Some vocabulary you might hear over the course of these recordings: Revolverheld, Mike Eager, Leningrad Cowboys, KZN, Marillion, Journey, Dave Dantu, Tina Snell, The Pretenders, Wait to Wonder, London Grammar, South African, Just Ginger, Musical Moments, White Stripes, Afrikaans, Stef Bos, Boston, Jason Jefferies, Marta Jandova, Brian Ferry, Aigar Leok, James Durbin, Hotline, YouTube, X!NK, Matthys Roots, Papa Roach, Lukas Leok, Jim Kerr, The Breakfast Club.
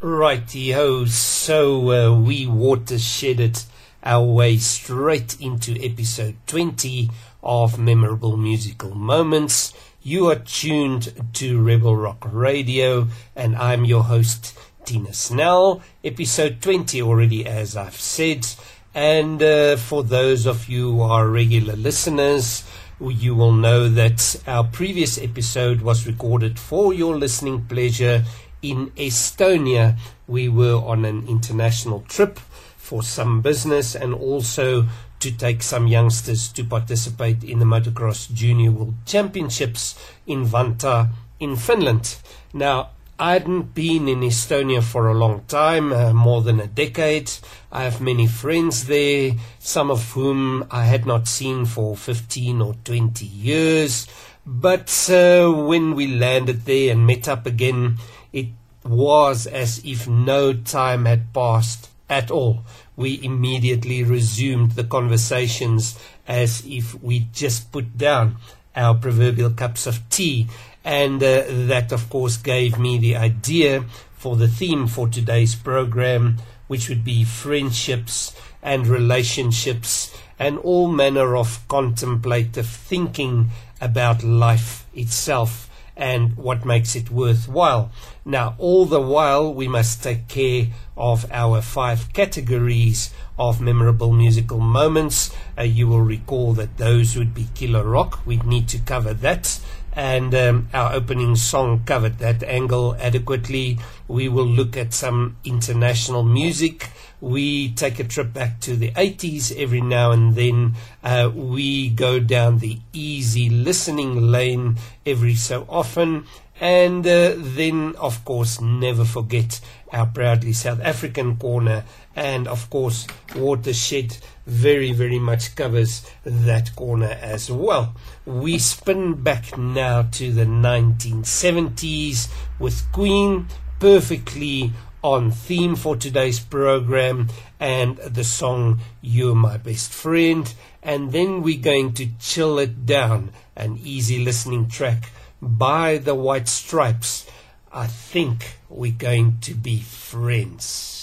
Righty-ho, so we watershedded our way straight into episode 20 of Memorable Musical Moments. You are tuned to Rebel Rock Radio, and I'm your host, Tina Snell. Episode 20 already, as I've said. And for those of you who are regular listeners, you will know that our previous episode was recorded for your listening pleasure in Estonia. We were on an international trip for some business and also to take some youngsters to participate in the Motocross Junior World Championships in Vantaa in Finland. Now, I hadn't been in Estonia for a long time, more than a decade. I have many friends there, some of whom I had not seen for 15 or 20 years. But when we landed there and met up again, it was as if no time had passed at all. We immediately resumed the conversations as if we just put down our proverbial cups of tea. And that, of course, gave me the idea for the theme for today's program, which would be friendships and relationships and all manner of contemplative thinking about life itself and what makes it worthwhile. Now, all the while, we must take care of our 5 categories of memorable musical moments. You will recall that those would be Killer Rock. We'd need to cover that. And our opening song covered that angle adequately. We will look at some international music. We take a trip back to the 80s every now and then. We go down the easy listening lane every so often. And then, of course, never forget our proudly South African corner. And, of course, Watershed very, very much covers that corner as well. We spin back now to the 1970s with Queen, perfectly on theme for today's program, and the song You're My Best Friend. And then we're going to chill it down, an easy listening track by the White Stripes. I think we're going to be friends.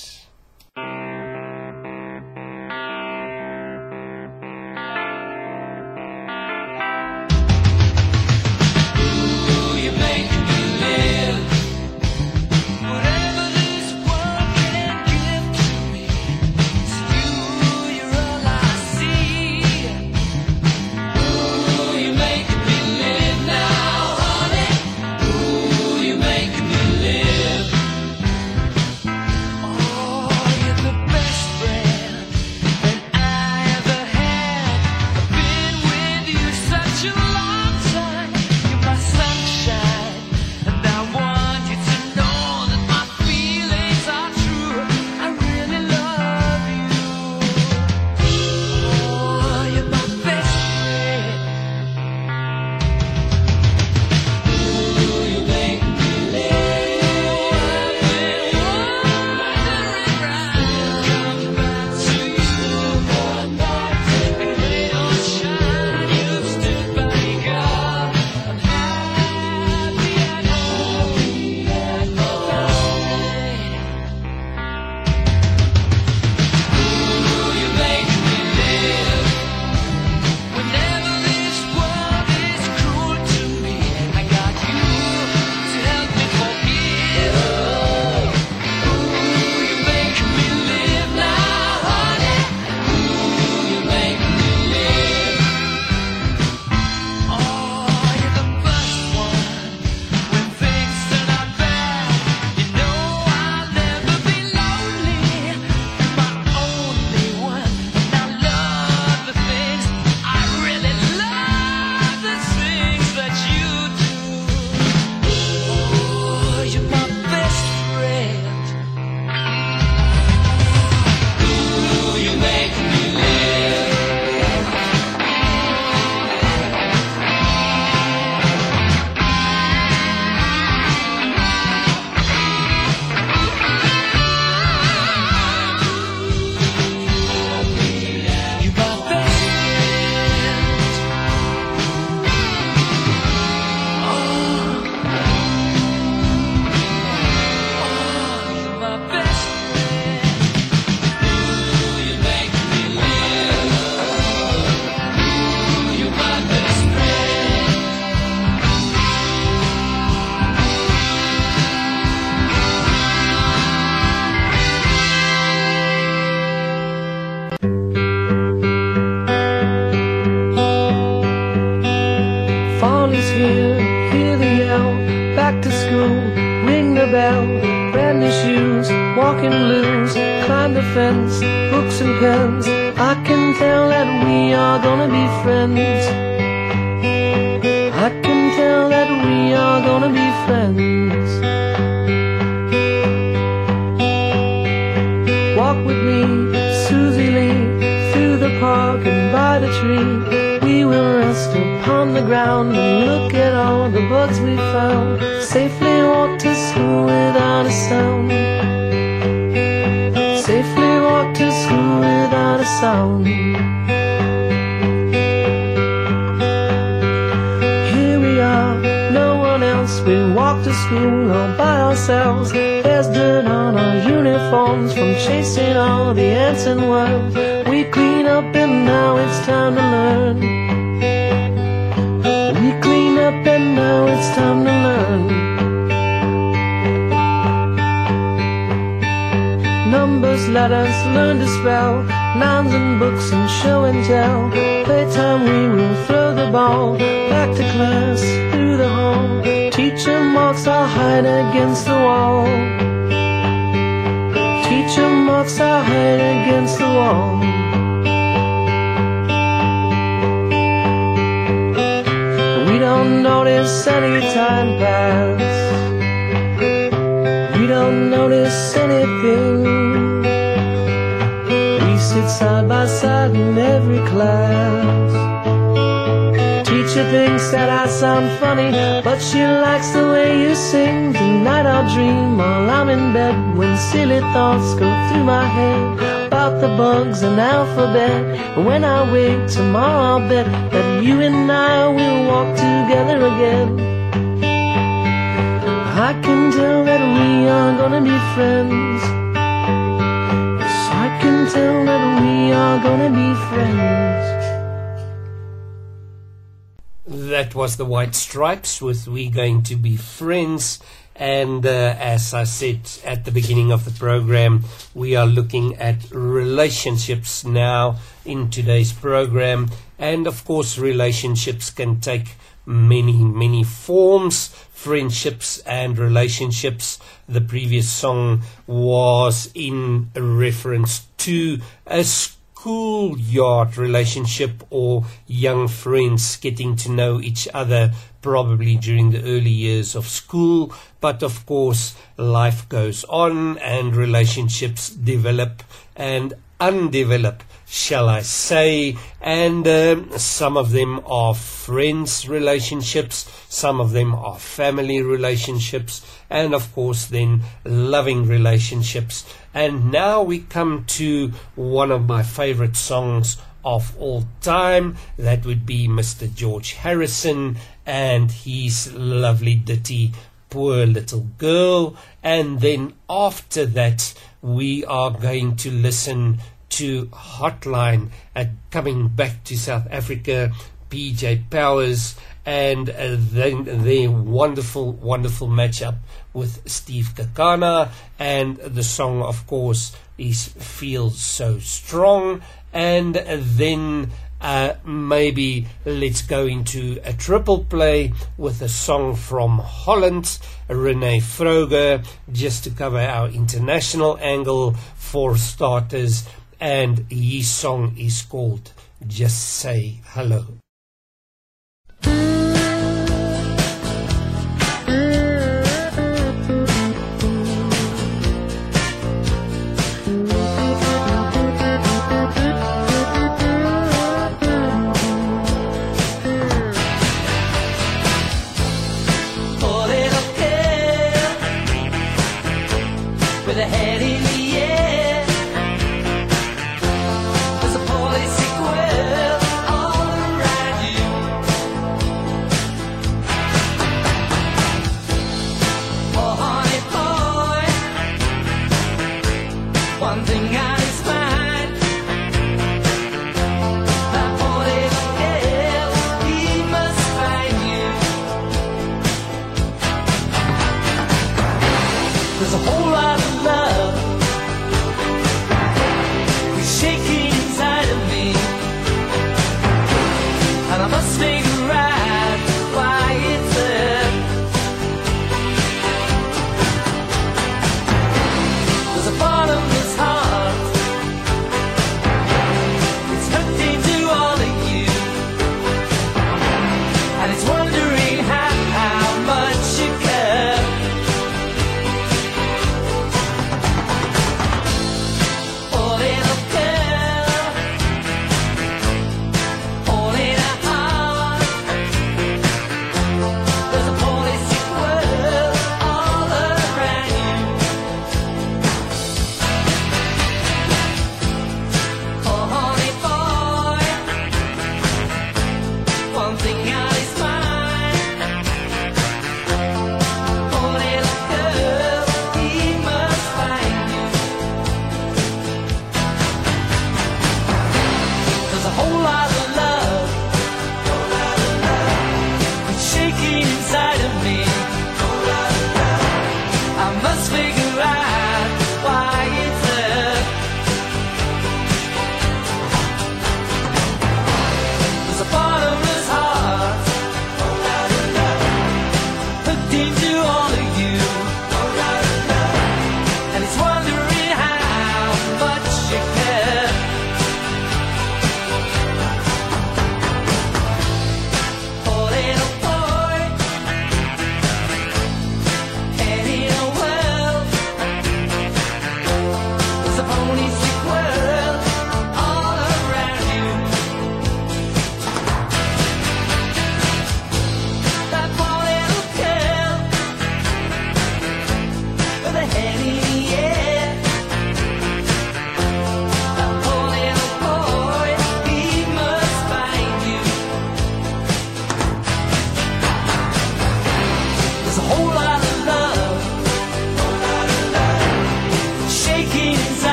From chasing all the ants and worms, we clean up in now it's time to learn. We clean up and now it's time to learn. Numbers let us learn to spell, nouns and books and show and tell. Playtime we will throw the ball, back to class, through the hall. Teacher marks our hide against the wall. Teacher marks our hide against the wall. We don't notice any time pass. We don't notice anything. We sit side by side in every class. Teacher thinks that I sound funny, but she likes the way you sing. Tonight I'll dream while I'm in bed, when silly thoughts go through my head about the bugs and alphabet. When I wake tomorrow, I'll bet that you and I will walk together again. I can tell that we are gonna be friends. Yes, I can tell that we are gonna be friends. That was the White Stripes with "We're Going to Be Friends." And as I said at the beginning of the program, we are looking at relationships now in today's program. And of course, relationships can take many forms. Friendships and relationships. The previous song was in reference to a schoolyard relationship or young friends getting to know each other, probably during the early years of school. But of course, life goes on and relationships develop and undevelop, shall I say. And some of them are friends relationships, some of them are family relationships, and of course then loving relationships. And now we come to one of my favorite songs of all time. That would be Mr. George Harrison and his lovely ditty, "Poor Little Girl." And then after that, we are going to listen to Hotline, and coming back to South Africa, PJ Powers, and then their wonderful matchup with Steve Kekana. And the song, of course, is "Feel So Strong." And then maybe let's go into a triple play with a song from Holland, René Froger, just to cover our international angle for starters. And his song is called "Just Say Hello." All right.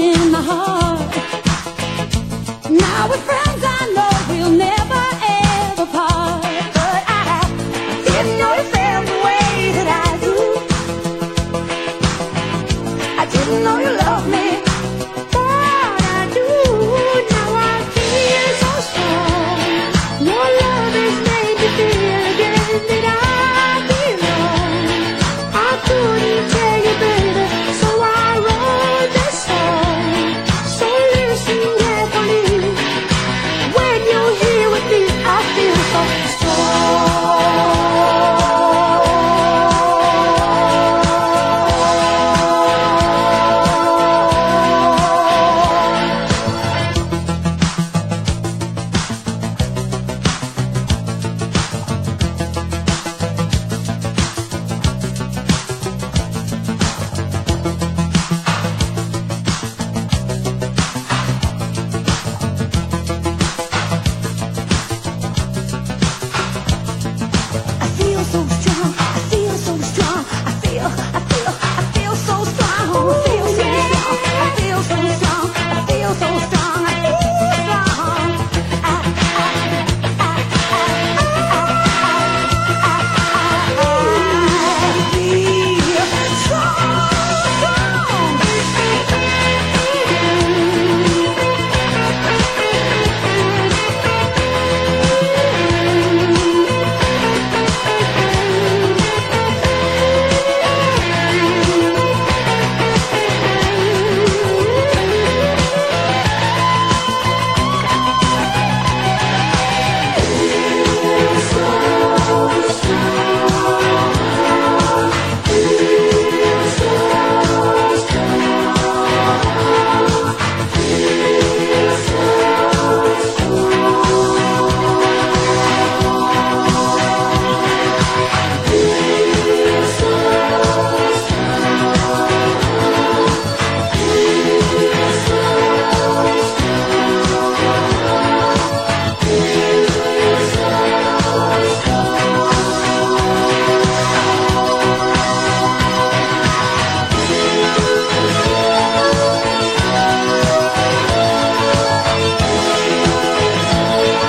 in my heart. Now we're friends, I know we'll never ever part. But I didn't know you felt the way that I do. I didn't know you loved me, but I do. Now I feel so strong. Your love has made me feel again that I belong. I couldn't tell you, baby, so I wrote this song. So listen carefully. When you're here with me, I feel so strong. I feel so strong, I feel so strong, I feel so strong, I feel so strong, I feel so strong, I feel so strong, I feel strong. I feel so strong. Your love has made me feel again that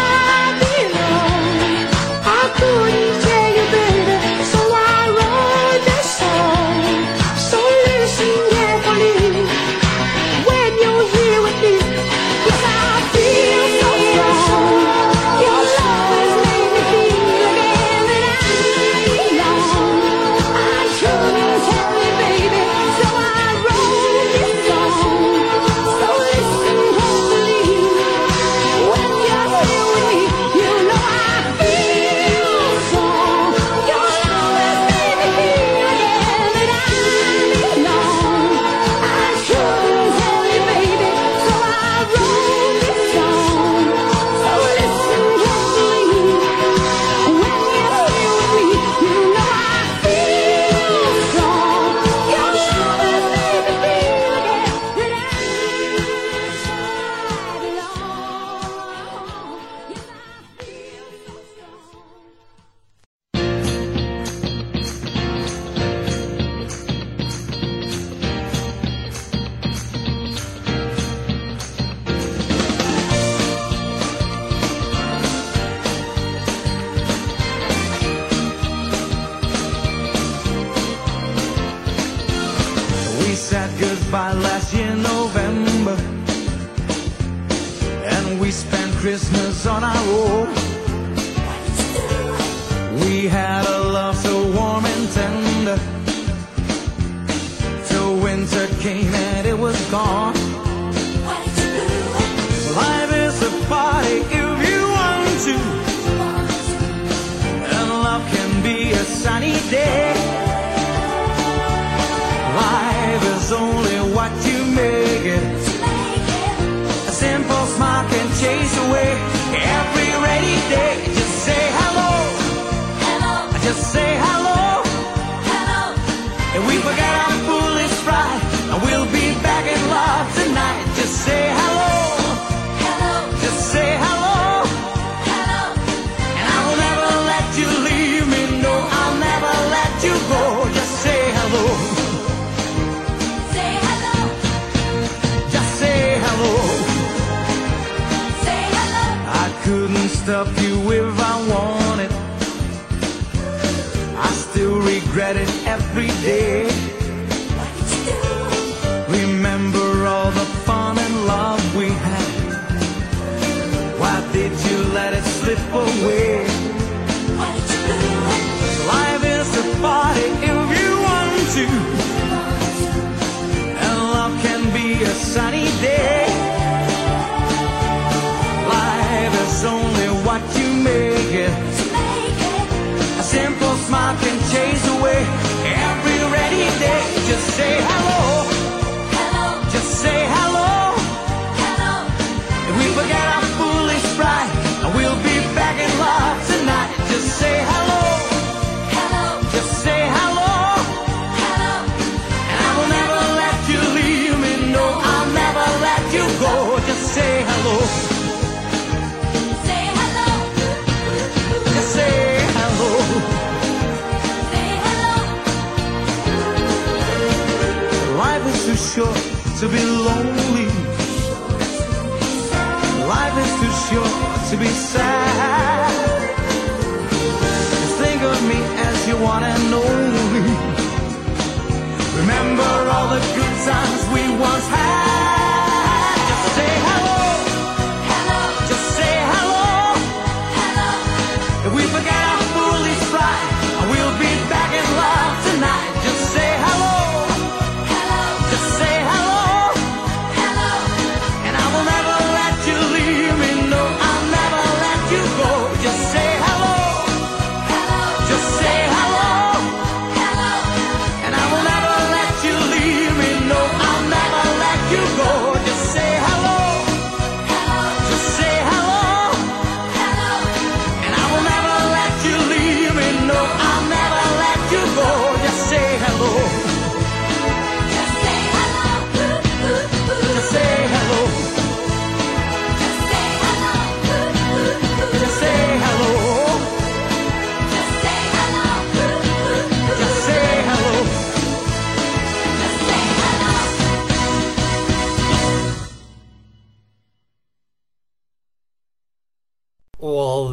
I belong. I couldn't tell you, baby, so I wrote this song. So listen carefully. When you're here with me, yes, I feel so strong. Your love has made me feel again that I belong. I couldn't tell you, baby, so I wrote this song. So listen carefully. When you're here with me, you know I feel so. Your love has made me feel again that I belong. I couldn't tell you, baby, so I wrote this song. So listen carefully. When you're here with me, you know I feel so. Your love has made me feel again that I belong. Yes, I feel so strong. We said goodbye last year November, and we spent Christmas on our own. We had a love so warm and tender, till winter came and it was gone. Life is a party if you want to, and love can be a sunny day. and we forget our foolish pride, and we'll be back in love tonight. Just say hello, hello, just say hello, hello, and I will never let you leave me, no, I'll never let you go. Just say hello, say hello, just say hello, say hello. I couldn't stop you if I wanted, I still regret it every day. What did you do? Remember all the fun and love we had. Why did you let it slip away? What did you do? Life is a party if you want to, and love can be a sunny day. Life is only what you make it. A simple smile can chase away every rainy day. Just say hello, hello, just say hello, hello. If we forget our foolish pride, and we'll be back in love tonight. Just say hello, hello, just say hello, hello. And I will never let you leave me, no, I'll never let you go. Just say hello, say hello, just say hello. Too short to be lonely. Life is too short to be sad. Think of me as you want and only. Remember all the good times we once had. Just say hello, hello, just say hello, hello. If we forget our foolish pride, we'll be back in love tonight. Just say hello.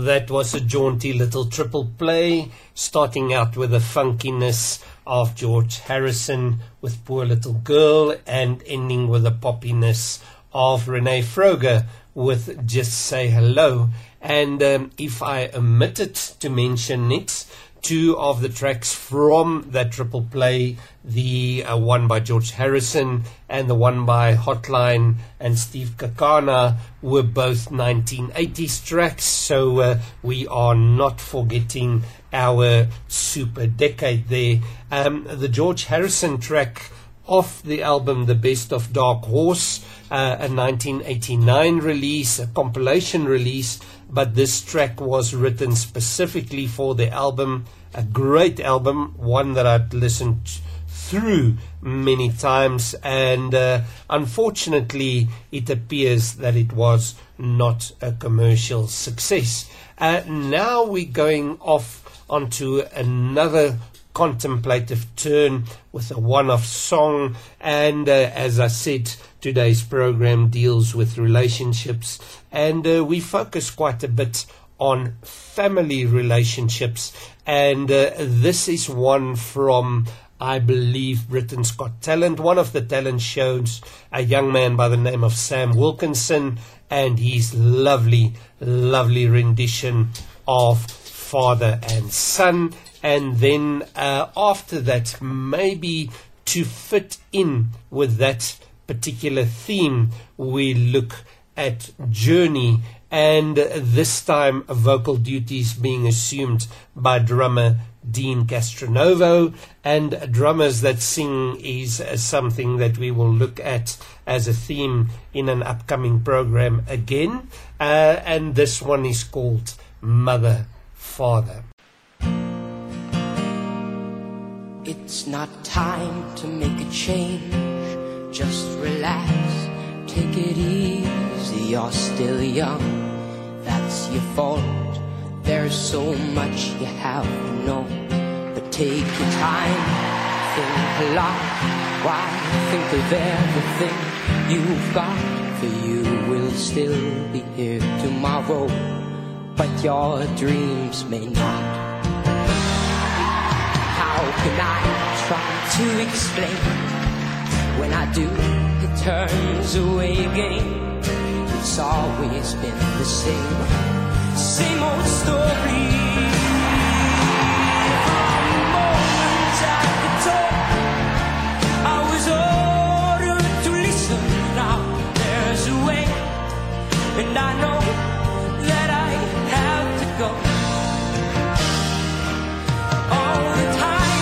That was a jaunty little triple play, starting out with the funkiness of George Harrison with Poor Little Girl, and ending with the poppiness of René Froger with Just Say Hello. And if I omitted to mention it, two of the tracks from that triple play, the one by George Harrison and the one by Hotline and Steve Kekana, were both 1980s tracks, so we are not forgetting our super decade there. The George Harrison track off the album The Best of Dark Horse, a 1989 release, a compilation release, but this track was written specifically for the album. A great album, one that I've listened through many times, and unfortunately it appears that it was not a commercial success. Now we're going off onto another contemplative turn with a one-off song, and as I said, today's program deals with relationships, and we focus quite a bit on family relationships, and this is one from, I believe, Britain's Got Talent, one of the talent shows, a young man by the name of Sam Wilkinson, and his lovely, lovely rendition of Father and Son. And then after that, maybe to fit in with that particular theme, we look at Journey, and this time vocal duties being assumed by drummer Dean Castronovo, and drummers that sing is something that we will look at as a theme in an upcoming program again, and this one is called Mother, Father. It's not time to make a change. Just relax, take it easy. You're still young, that's your fault. There's so much you have to know. But take your time, think a lot. Why think of everything you've got? For you will still be here tomorrow, but your dreams may not. How can I try to explain? When I do, it turns away again. It's always been the same old story. From the moment at the top, I was ordered to listen. Now there's a way, and I know that I have to go. All the time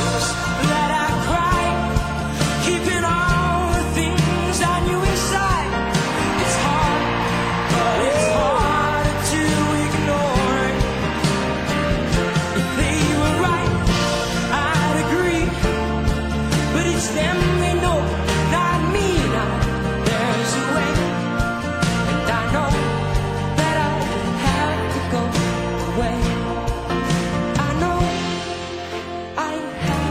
that I cry, keeping all the things I knew inside. It's hard, but it's harder to ignore it. If they were right, I'd agree, but it's them they know, not me. Now there's a way, and I know that I have to go away. I know I have.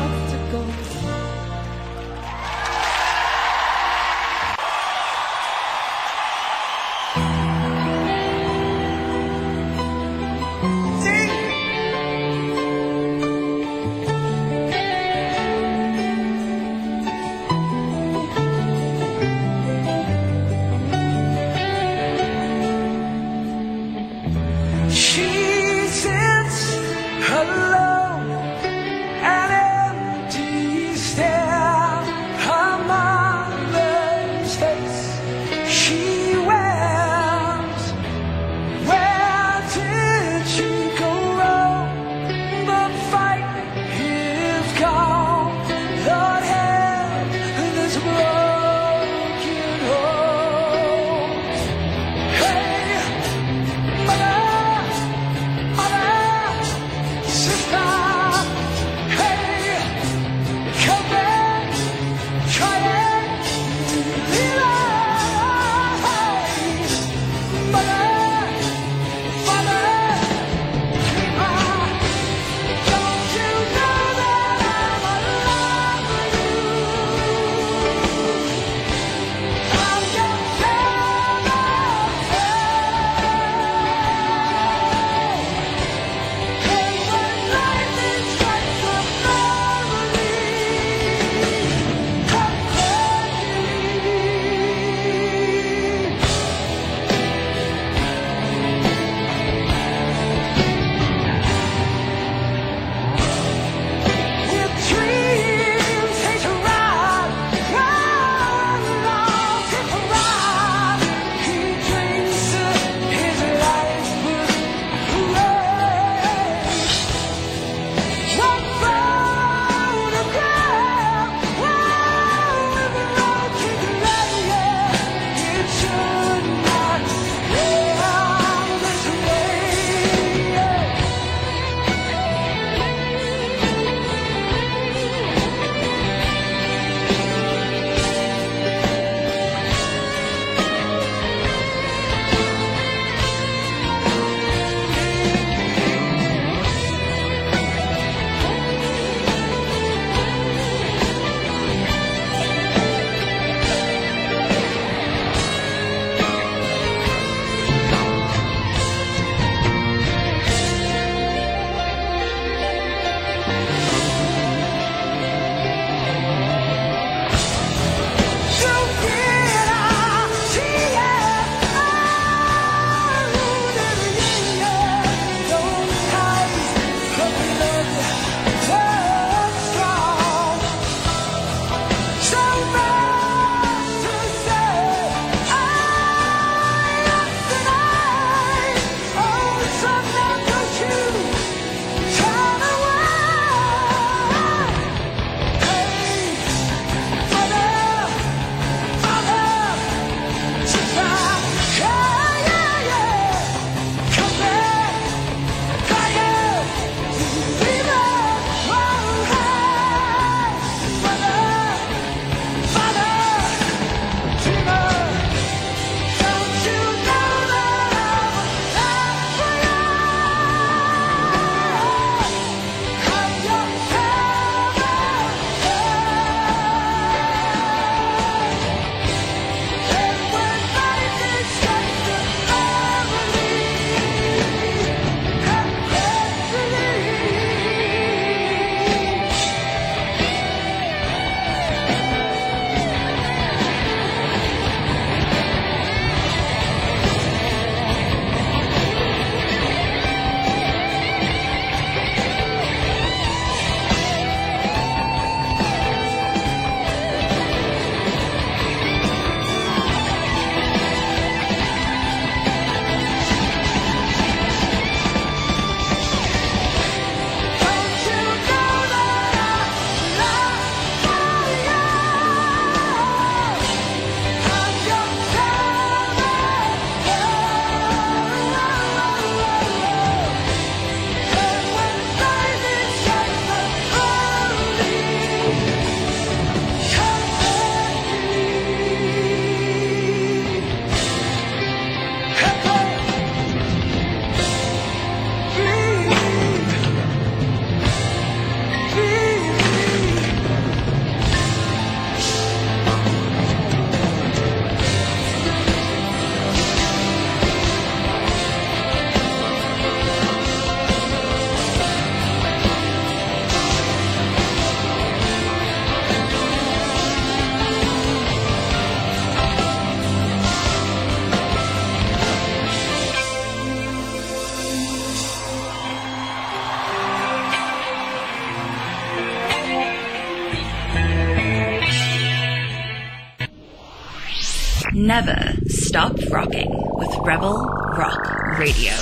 never stop rocking with Rebel Rock Radio.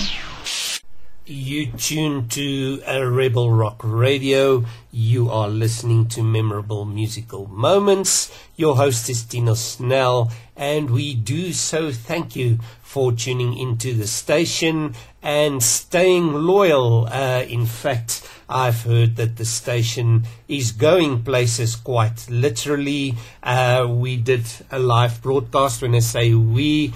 You tune to Rebel Rock Radio. You are listening to Memorable Musical Moments. Your host is Tina Snell, and we do so thank you for tuning into the station and staying loyal. In fact, I've heard that the station is going places quite literally. We did a live broadcast. When I say we,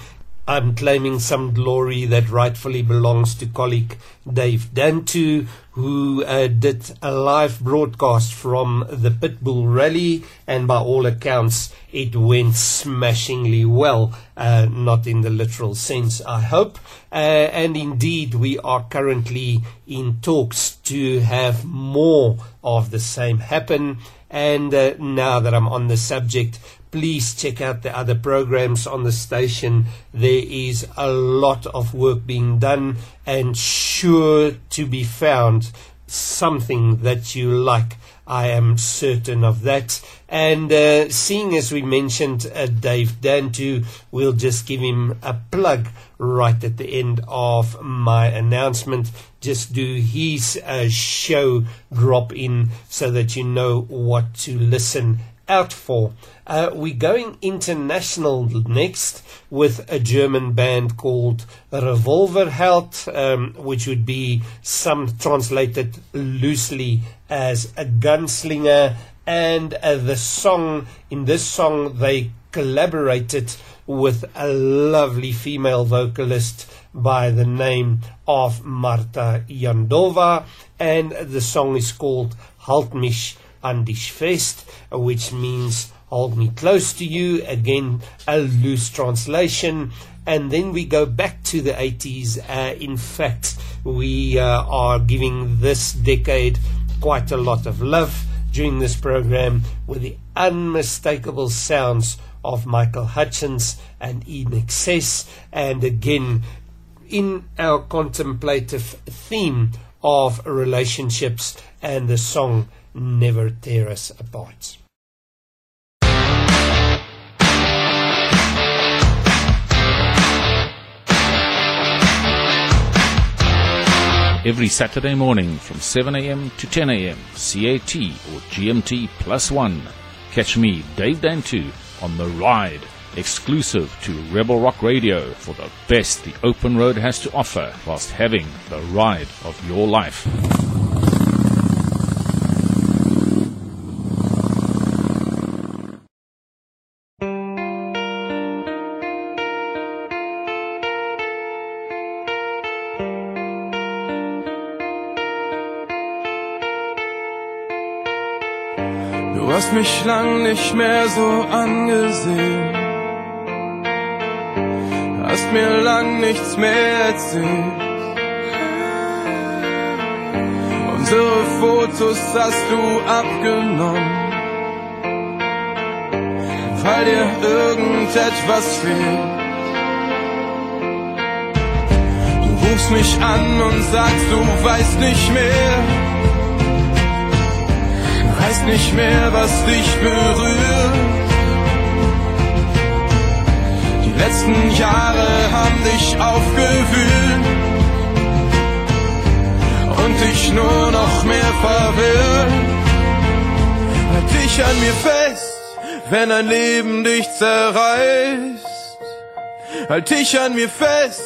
I'm claiming some glory that rightfully belongs to colleague Dave Dantu, who did a live broadcast from the Pitbull Rally, and by all accounts, it went smashingly well, not in the literal sense, I hope. And indeed, we are currently in talks to have more of the same happen. And now that I'm on the subject, please check out the other programs on the station. There is a lot of work being done and sure to be found something that you like. I am certain of that. And seeing as we mentioned Dave Dantu, we'll just give him a plug right at the end of my announcement. Just do his show drop in so that you know what to listen out for. We're going international next with a German band called Revolverheld, which would be some translated loosely as a gunslinger. And in this song, they collaborated with a lovely female vocalist by the name of Marta Jandova, and the song is called Halt mich an dich fest, which means hold me close to you, again a loose translation. And then we go back to the 80s. In fact, we are giving this decade quite a lot of love during this program with the unmistakable sounds of Michael Hutchence and INXS, and again in our contemplative theme of relationships and the song Never Tear Us Apart. Every Saturday morning from 7 a.m. to 10 a.m, CAT or GMT +1. Catch me, Dave Dantu, on The Ride, exclusive to Rebel Rock Radio, for the best the open road has to offer whilst having the ride of your life. Du hast mich lang nicht mehr so angesehen, hast mir lang nichts mehr erzählt. Unsere Fotos hast du abgenommen, weil dir irgendetwas fehlt. Du rufst mich an und sagst, du weißt nicht mehr. Weiß nicht mehr, was dich berührt. Die letzten Jahre haben dich aufgewühlt und dich nur noch mehr verwirrt. Halt dich an mir fest, wenn ein Leben dich zerreißt. Halt dich an mir fest,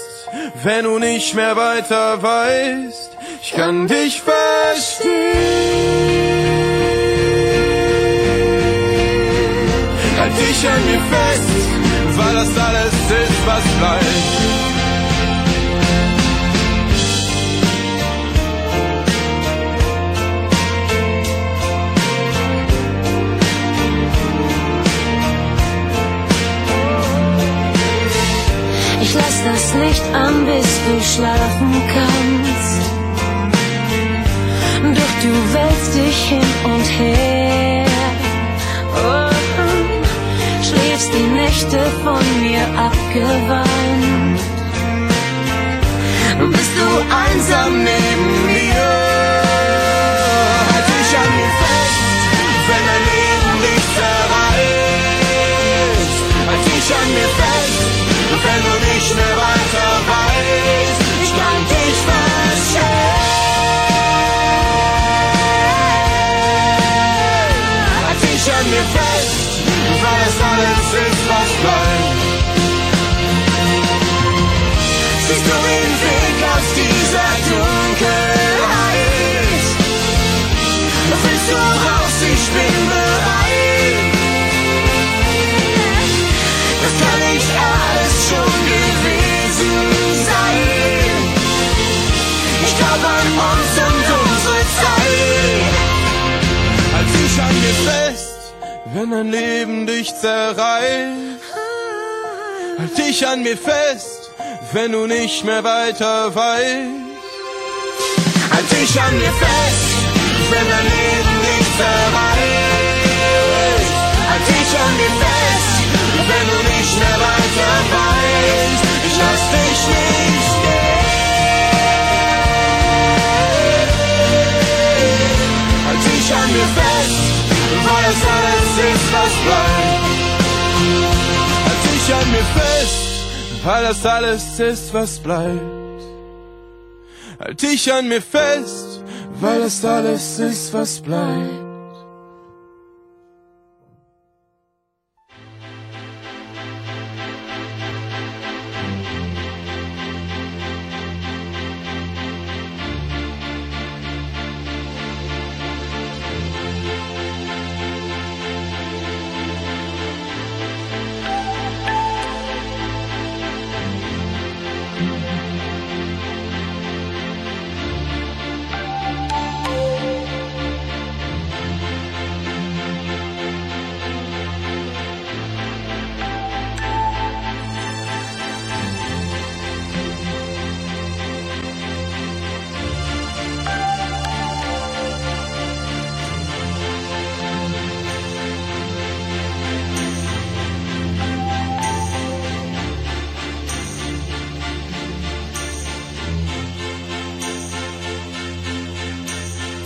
wenn du nicht mehr weiter weißt. Ich kann dich verstehen. Halt dich an mir fest, weil das alles ist, was bleibt. Ich lass das Licht an, bis du schlafen kannst. Doch du wälzt dich hin und her. Oh. Schläfst die Nächte von mir abgewandt, bist du einsam neben mir. Halt dich an mir fest, wenn dein Leben dich zerreißt. Halt dich an mir fest, alles ist, was bleibt. Siehst du den Weg aus dieser Dunkelheit? Willst du raus, ich bin bereit. Das kann ich alles schon gewesen sein. Ich glaub an uns und unsere Zeit. Als ich an dir fest, wenn ein Leben dich zerreißt, halt dich an mir fest, wenn du nicht mehr weiter weißt. Halt dich an mir fest, wenn ein Leben dich zerreißt. Halt dich an mir fest, wenn du nicht mehr weiter weißt. Ich lass dich nicht gehen. Halt dich an mir fest, weil es alles ist, was bleibt. Halt dich an mir fest, weil das alles ist, was bleibt. Halt dich an mir fest, weil das alles ist, was bleibt.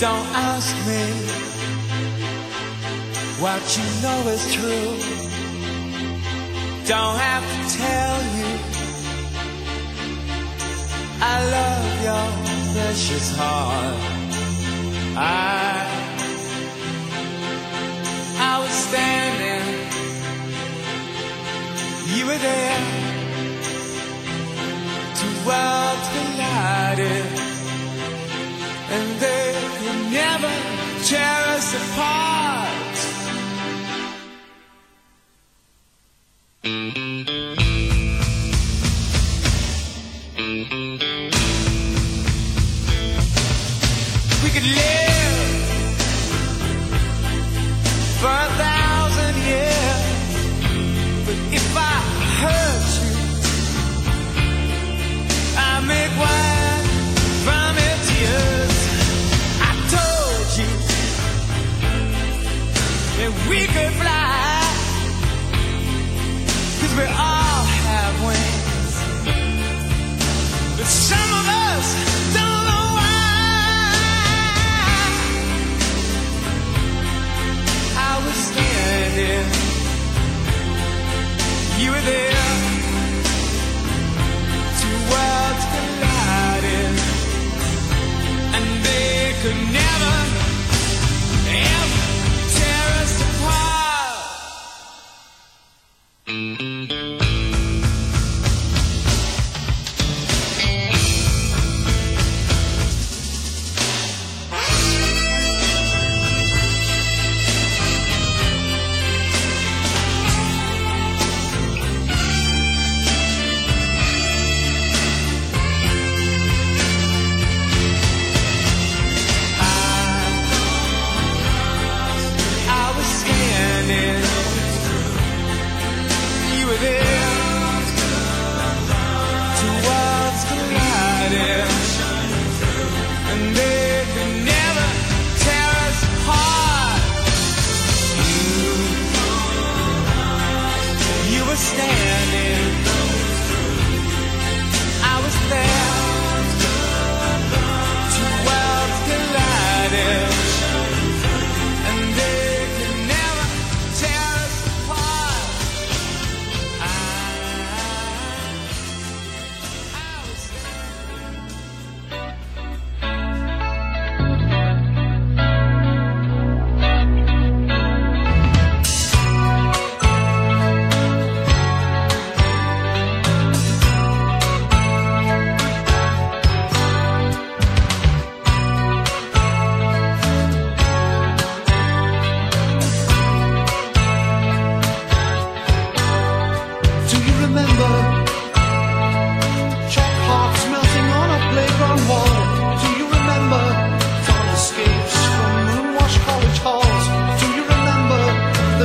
Don't ask me what you know is true. Don't have to tell you I love your precious heart. I was standing, you were there, two worlds collided, and they never tear us apart. We could live for 1,000 years, but if I hurt you, I make wine from your tears. We could fly, 'cause we all have wings, but some of us don't know why. I was standing, you were there, two worlds collided, and they could never, ever tear us apart.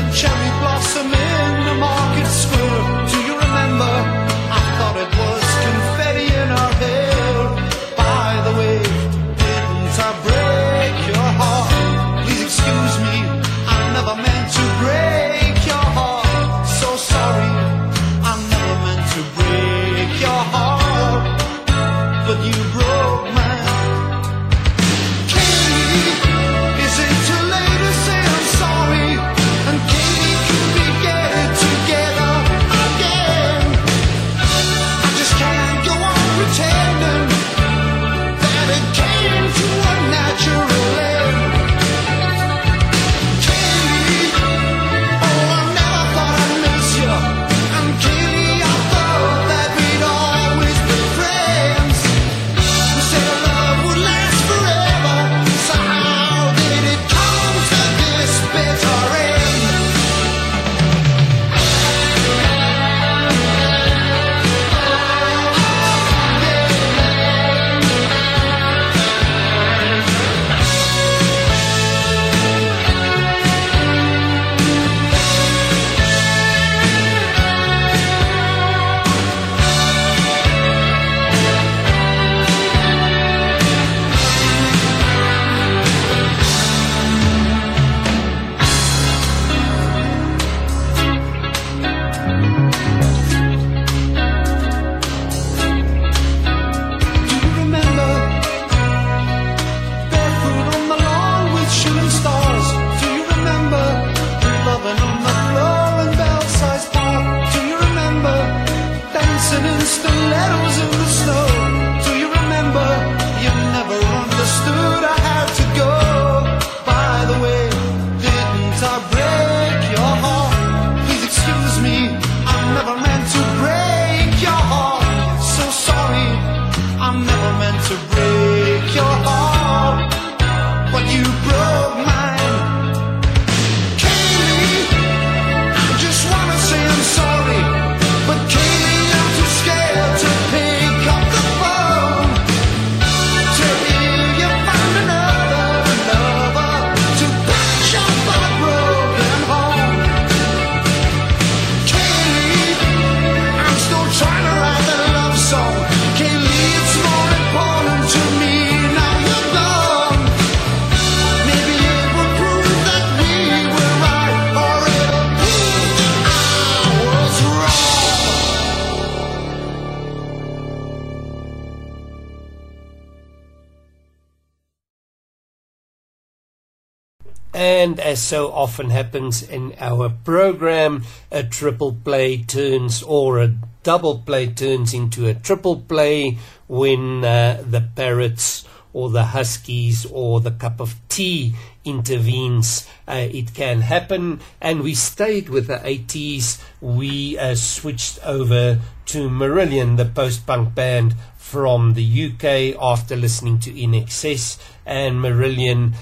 the cherry blossom in the market square. Do you remember? I thought it was confetti in our hair. By the way, didn't I break your heart? Please excuse me, I never meant to break your heart. So sorry, I never meant to break your heart, but you broke my heart. And as so often happens in our program, a triple play turns, or a double play turns into a triple play when the Parrots or the Huskies or the Cup of Tea intervenes. It can happen, and we stayed with the 80s. We switched over to Marillion, the post-punk band from the UK, after listening to INXS, and Marillion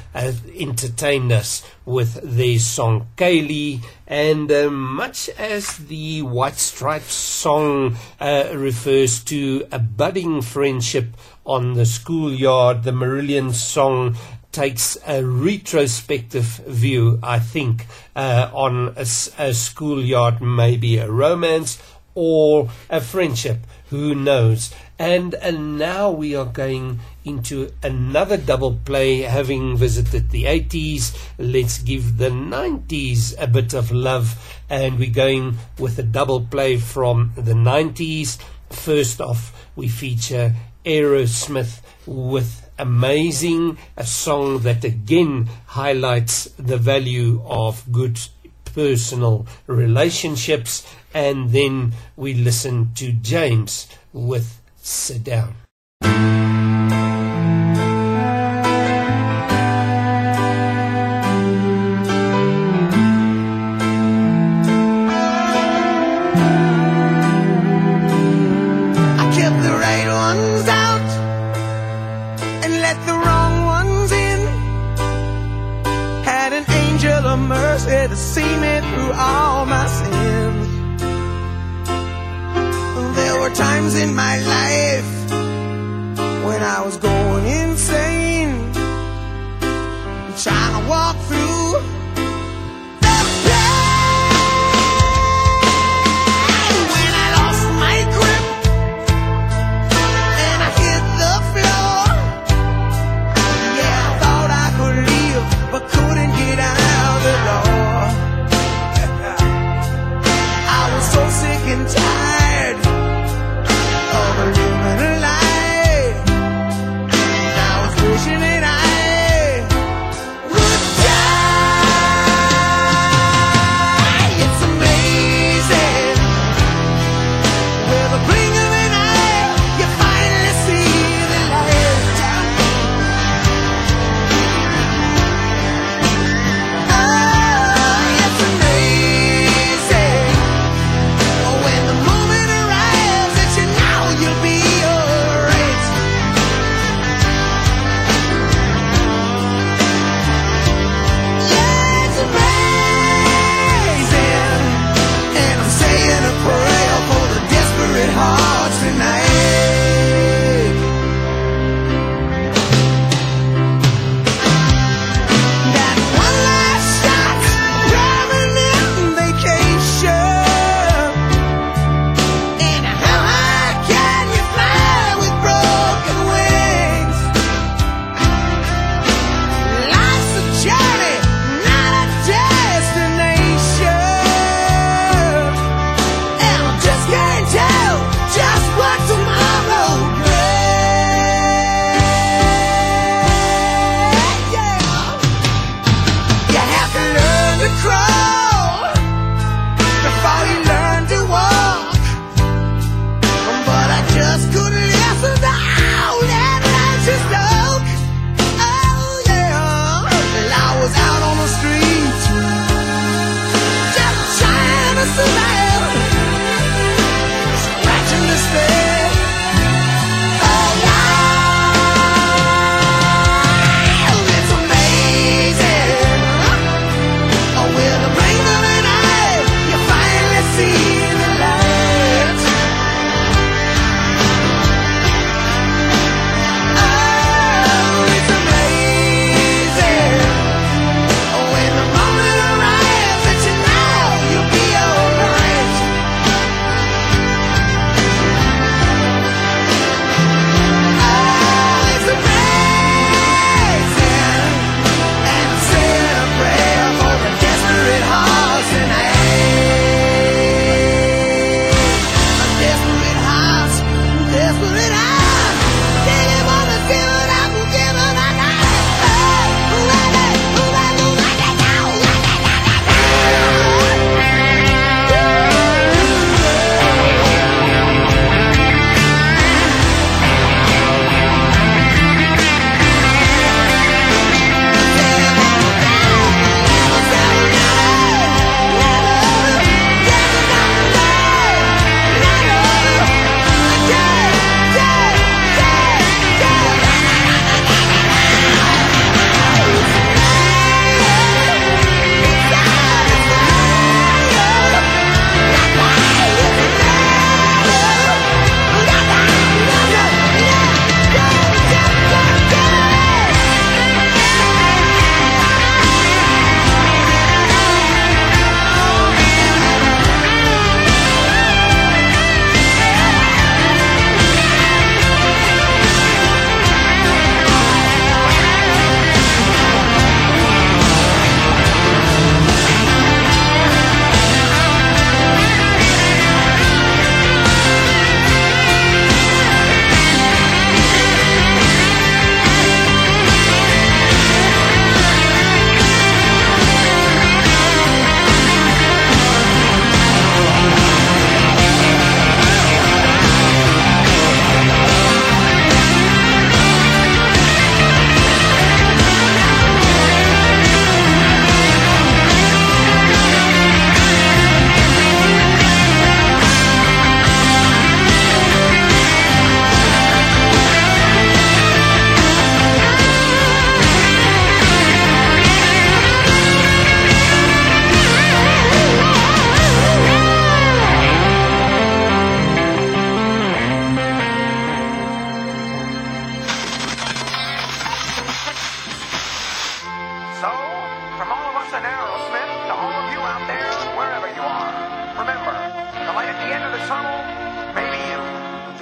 entertained us with their song Kaylee, and much as the White Stripes song refers to a budding friendship on the schoolyard, the Marillion song takes a retrospective view, I think, on a schoolyard, maybe a romance or a friendship, who knows. And now we are going into another double play. Having visited the 80s, let's give the 90s a bit of love, and we're going with a double play from the 90s. First off, we feature Aerosmith with Amazing, a song that again highlights the value of good personal relationships, and then we listen to James with Sit Down. I kept the right ones out and let the wrong ones in. Had an angel of mercy to see me through all my sins. There were times in my life when I was going insane, trying to walk through the pain.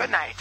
Good night.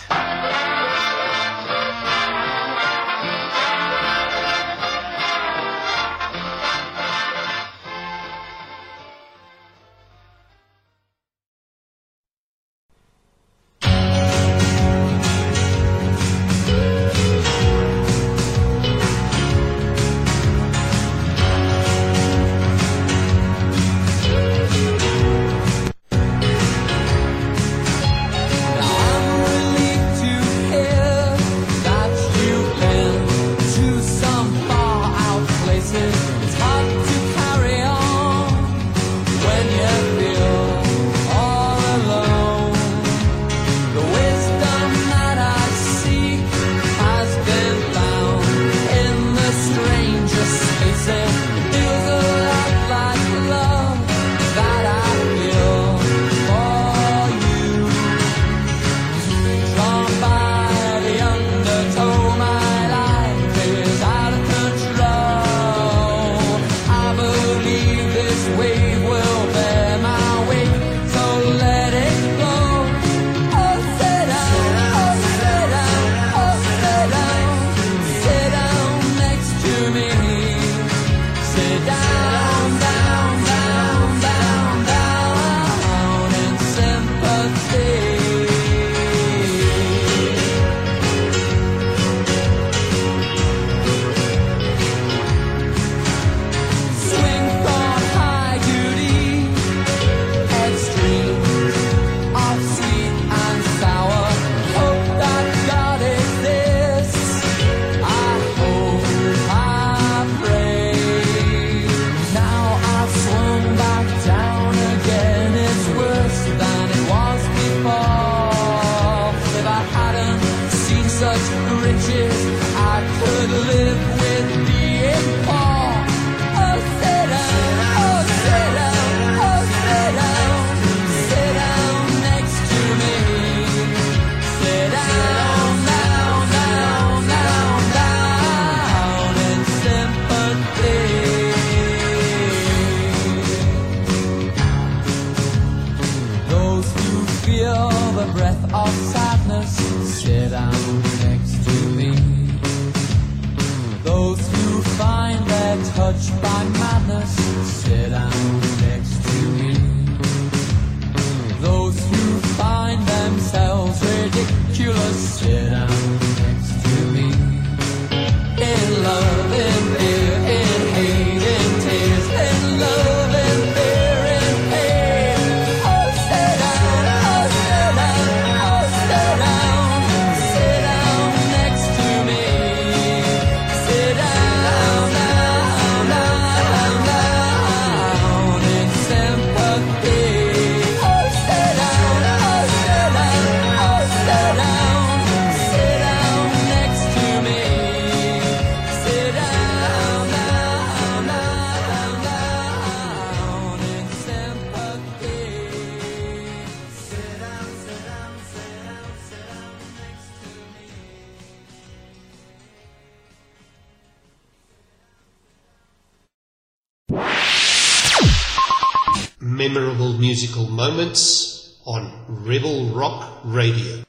Memorable musical moments on Rebel Rock Radio.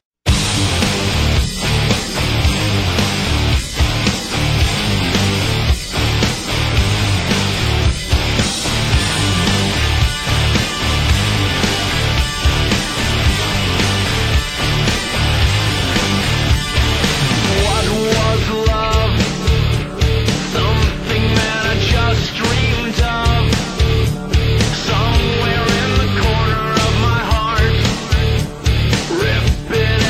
Been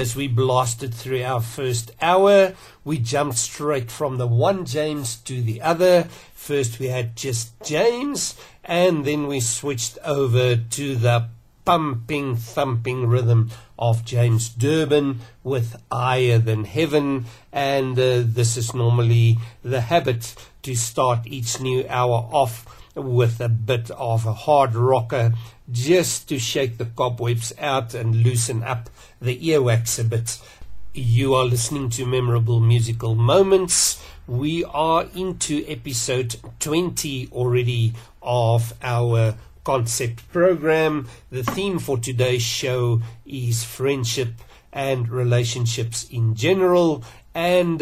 as we blasted through our first hour. We jumped straight from the one James to the other. First we had just James, and then we switched over to the pumping, thumping rhythm of James Durbin with Higher Than Heaven, and this is normally the habit to start each new hour off with a bit of a hard rocker just to shake the cobwebs out and loosen up the earwax a bit. You are listening to Memorable Musical Moments. We are into episode 20 already of our concept program. The theme for today's show is friendship and relationships in general. And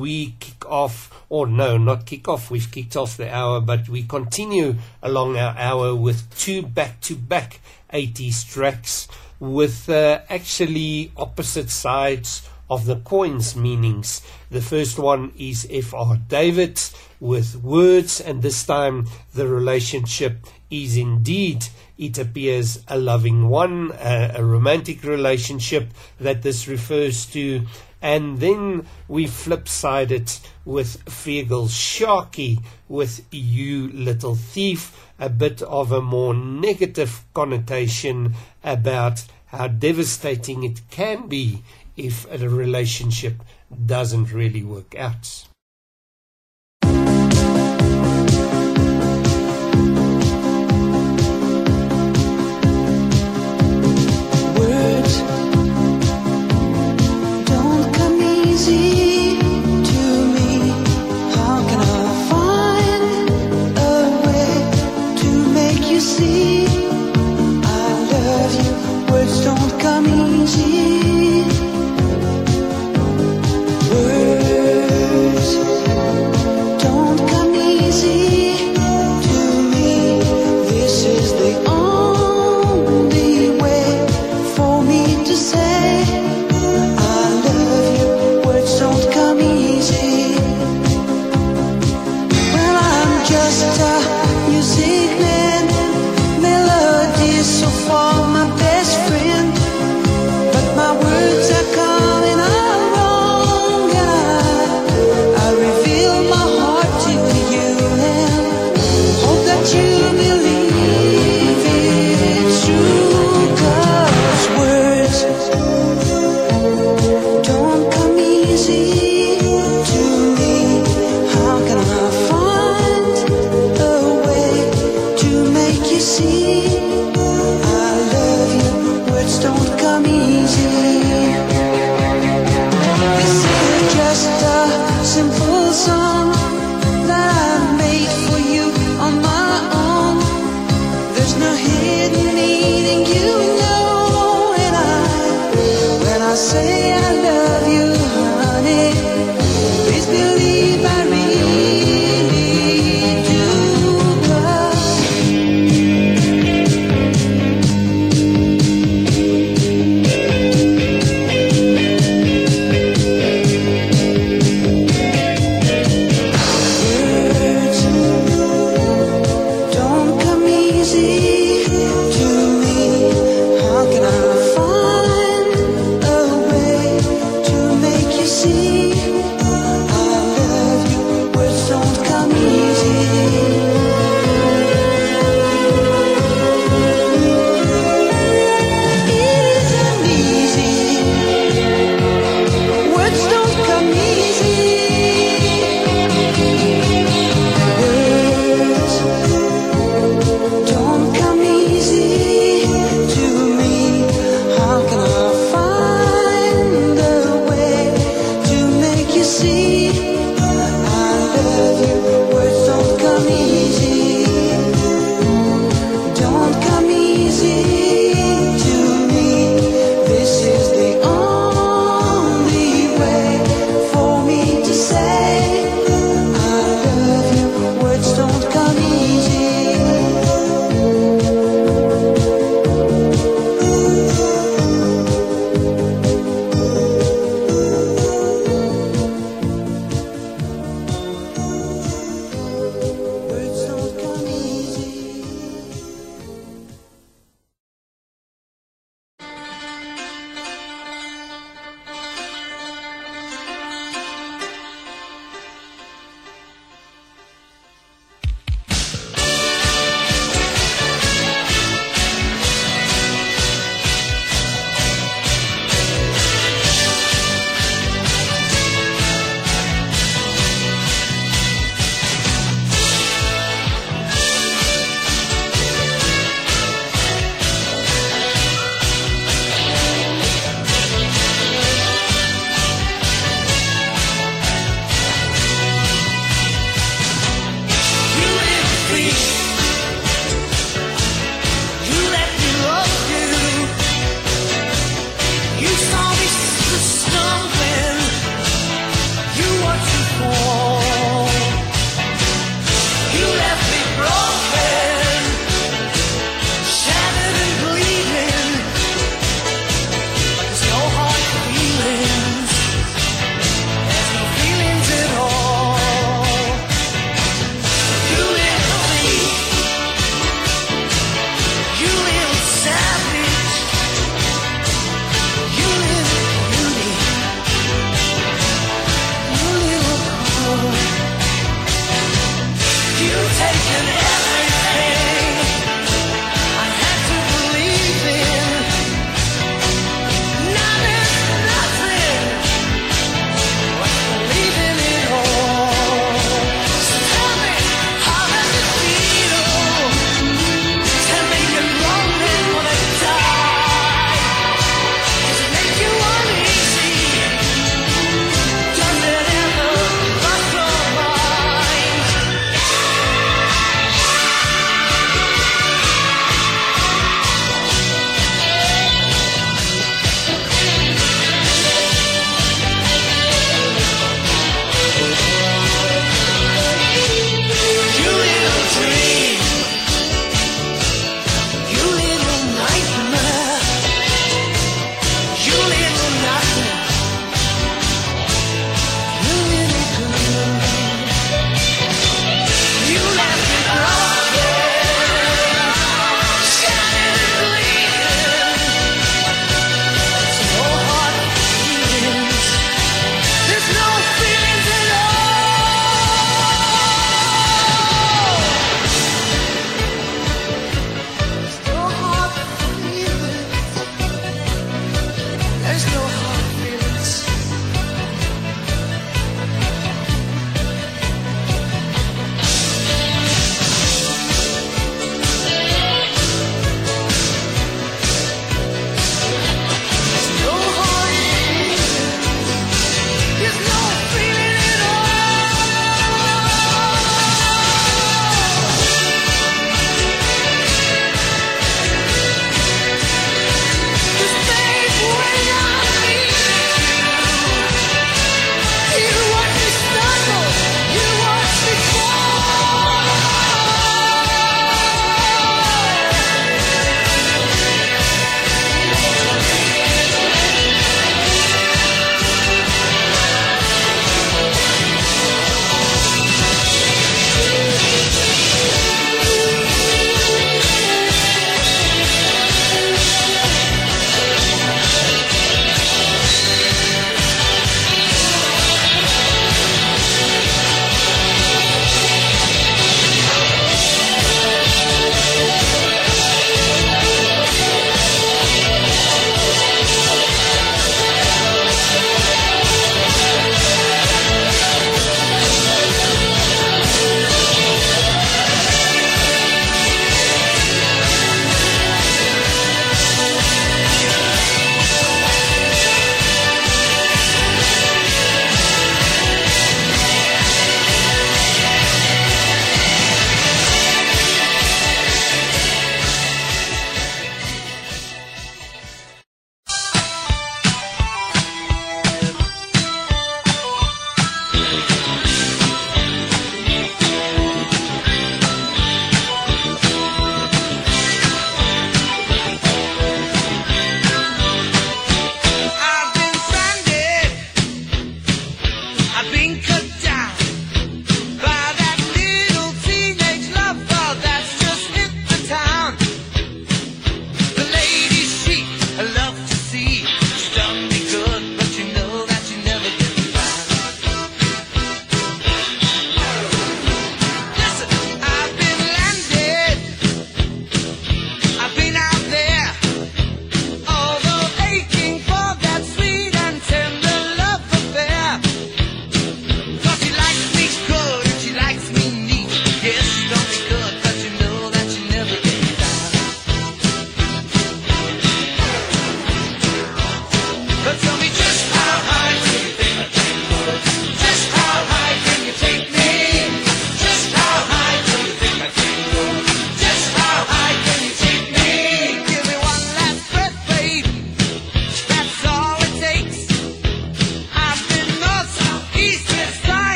we've kicked off the hour, but we continue along our hour with two back-to-back 80s tracks with actually opposite sides of the coin's meanings. The first one is F.R. David with Words, and this time the relationship is indeed, it appears, a loving one, a romantic relationship that this refers to. And then we flip-side it with Fergal Sharkey with You Little Thief, a bit of a more negative connotation about how devastating it can be if a relationship doesn't really work out.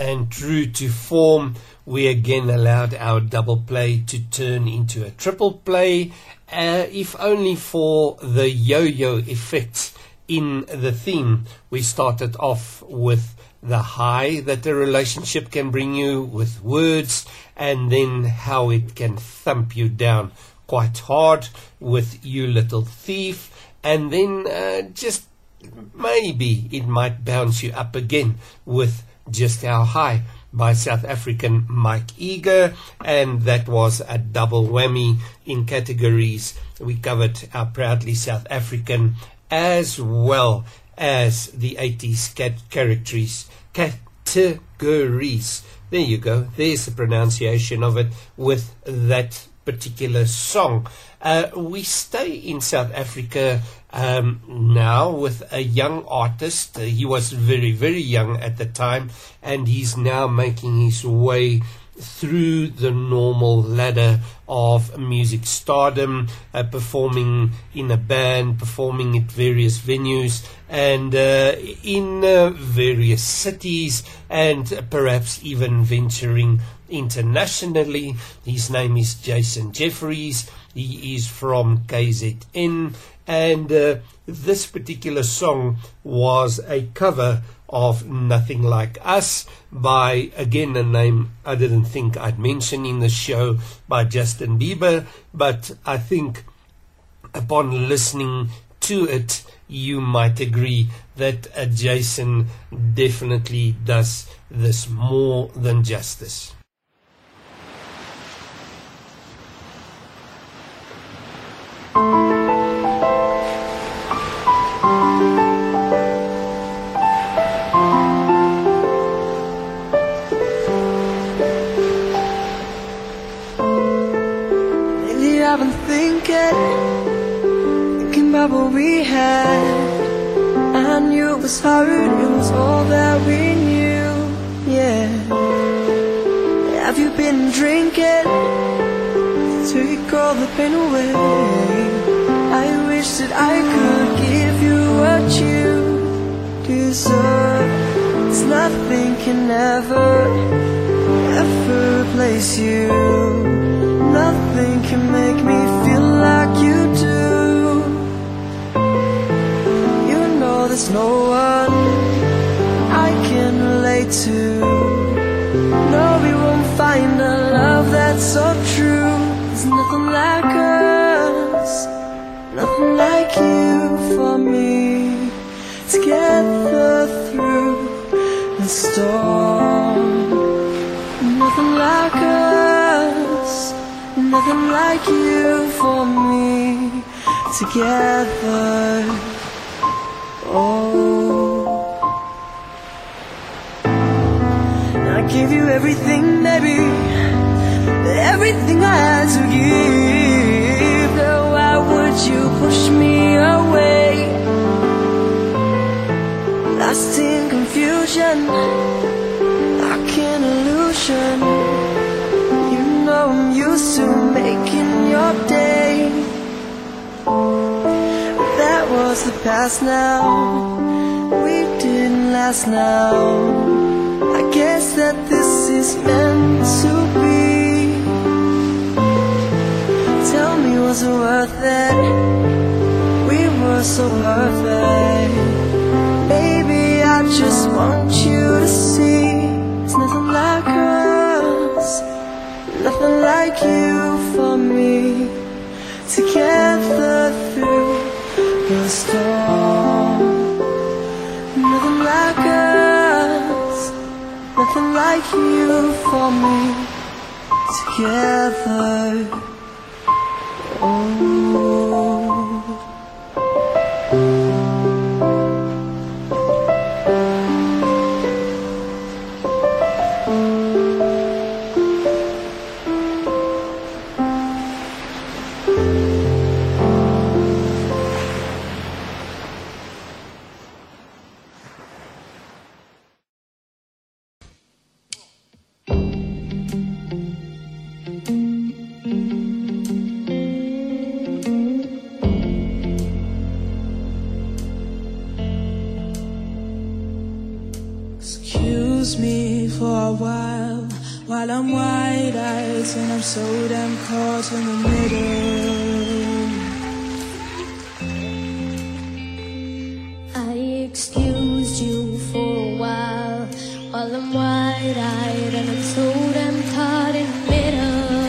and true to form, we again allowed our double play to turn into a triple play, if only for the yo-yo effect in the theme. We started off with the high that a relationship can bring you with words, and then how it can thump you down quite hard with You Little Thief, and then just maybe it might bounce you up again with Just How High by South African Mike Eager. And that was a double whammy in categories. We covered our Proudly South African as well as the 80s categories. There you go. There's the pronunciation of it with that particular song. We stay in South Africa now with a young artist. He was very, very young at the time, and he's now making his way through the normal ladder of music stardom, performing in a band, performing at various venues and in various cities, and perhaps even venturing internationally. His name is Jason Jefferies. He is from KZN, and this particular song was a cover of Nothing Like Us by, again, a name I didn't think I'd mention in the show, by Justin Bieber. But I think upon listening to it, you might agree that Jason definitely does this more than justice. Thinking about what we had, I knew it was hard, it was all that we knew, yeah. Have you been drinking to take all the pain away? I wish that I could give you what you deserve. It's nothing can ever, ever replace you. Nothing can make me feel like you do. You know there's no one I can relate to. No, we won't find a love that's so true. There's nothing like us, nothing like you for me. Together through the storm. Nothing like us, nothing like you for me. Together, oh. I gave you everything, baby, everything I had to give. Now why would you push me away? Lost in confusion, like an illusion. I'm used to making your day. That was the past now. We didn't last now. I guess that this is meant to be. Tell me, was it worth it? We were so perfect. Maybe I just want you to see it's nothing like us, nothing like you for me. Together through the storm. Nothing like us, nothing like you for me. Together, oh. for a while I'm wide-eyed and I'm so damn caught in the middle. I excused you for a while I'm wide-eyed and I'm so damn caught in the middle.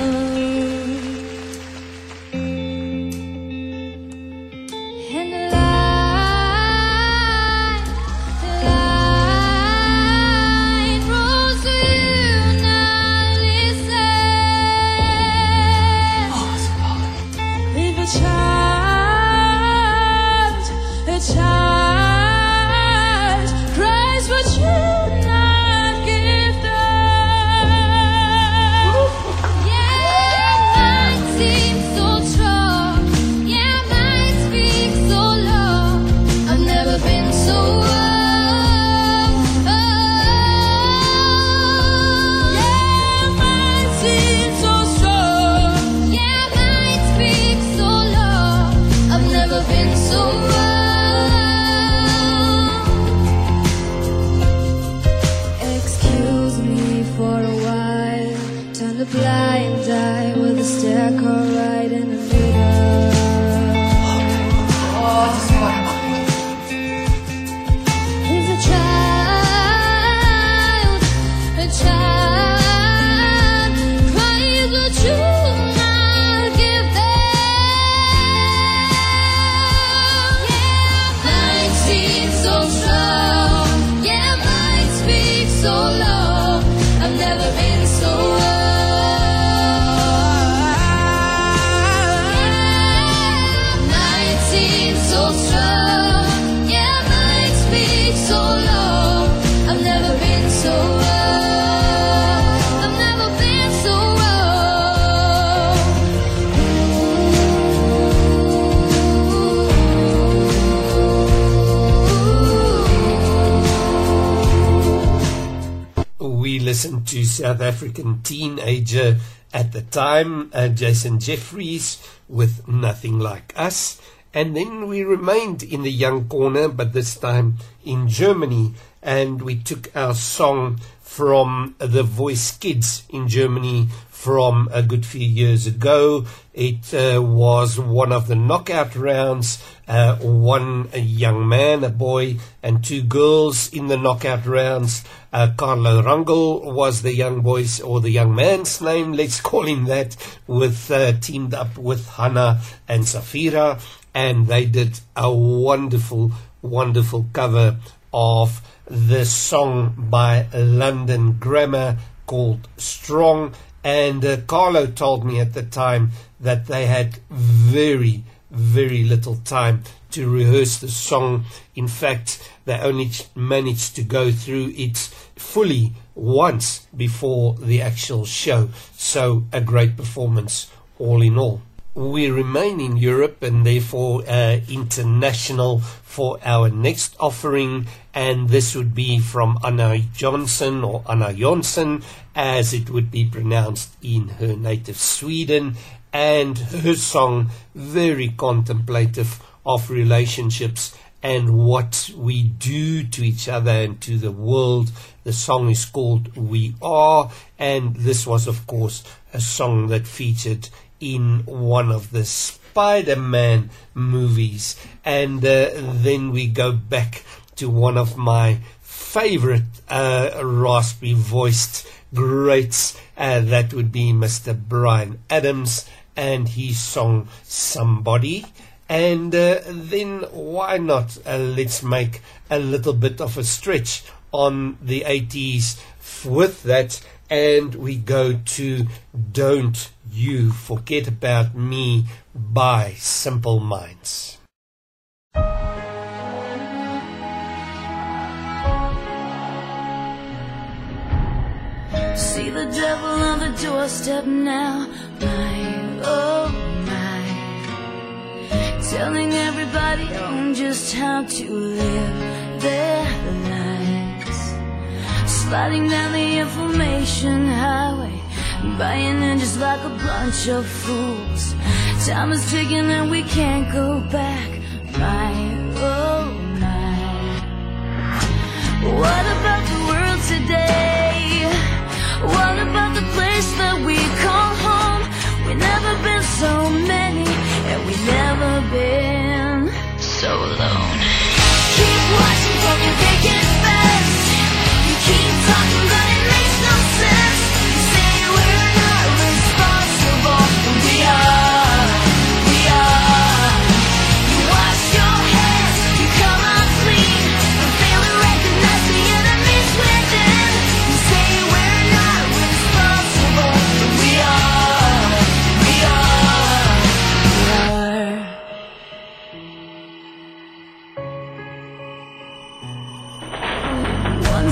And to South African teenager at the time, Jason Jefferies with Nothing Like Us. And then we remained in the young corner, but this time in Germany, and we took our song from the Voice Kids in Germany from a good few years ago. It was one of the knockout rounds, one a young man, a boy, and two girls in the knockout rounds. Carlo Rangel was the young boy's, or the young man's name, let's call him that, with teamed up with Hannah and Safira, and they did a wonderful, wonderful cover of the song by London Grammar called Strong. And Carlo told me at the time that they had very, very little time to rehearse the song. In fact, they only managed to go through it fully once before the actual show. So a great performance all in all. We remain in Europe and therefore international for our next offering, and this would be from Anna Jonsson, or Anna Jonsson as it would be pronounced in her native Sweden, and her song very contemplative of relationships and what we do to each other and to the world. The song is called We Are, and this was of course a song that featured in one of the Spider-Man movies. And then we go back to one of my favorite raspy voiced greats, that would be Mr. Brian Adams and his song Somebody. And then why not let's make a little bit of a stretch on the 80s with that, and we go to Don't You Forget About Me by Simple Minds. See the devil on the doorstep now, my oh my, telling everybody on just how to live their lives, sliding down the information highway, buying in just like a bunch of fools. Time is ticking and we can't go back, my oh my. What about the world today?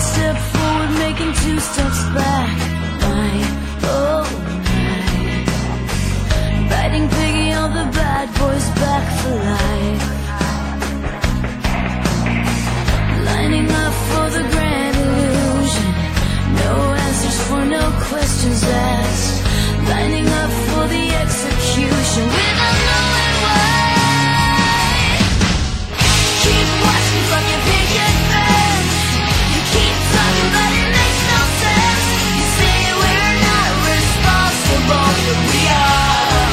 One step forward, making two steps back. Night, oh night. Biting piggy on the bad boys back for life. Lining up for the grand illusion. No answers for no questions asked. Lining up for the execution without knowing why. Keep watching from your picket fence. You keep talking but it makes no sense. You say we're not responsible, but we are.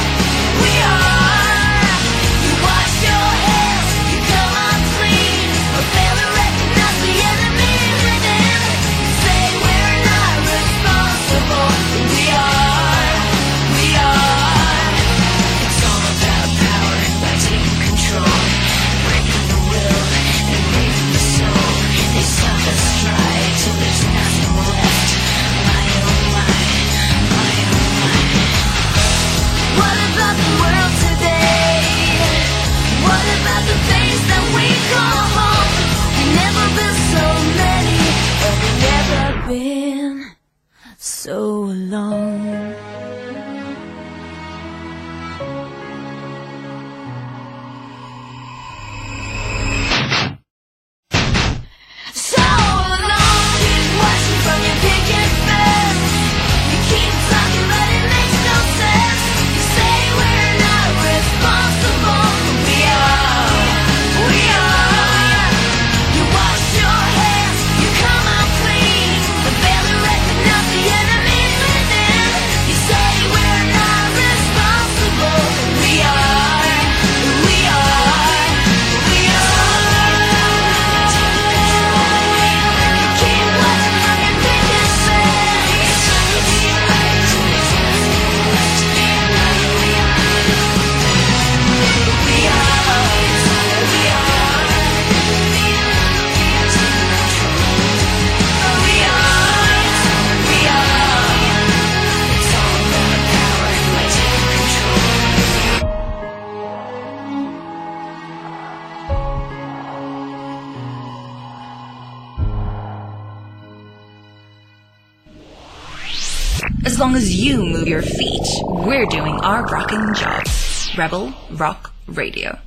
We are. You wash your hands, you come unclean, or fail to recognize the enemy within. You say we're not responsible, but we are. So long. As long as you move your feet, we're doing our rockin' job. Rebel Rock Radio.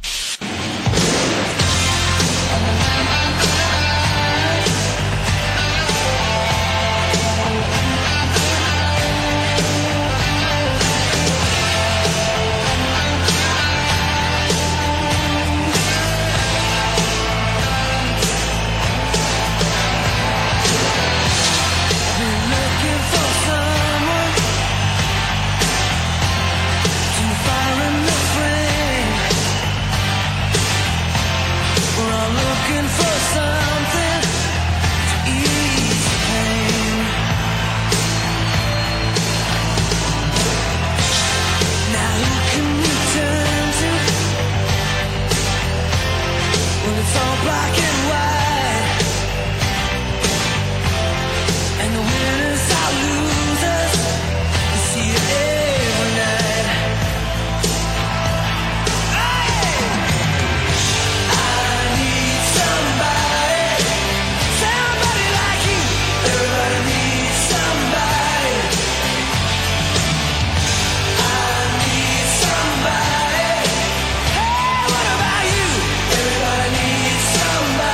Somebody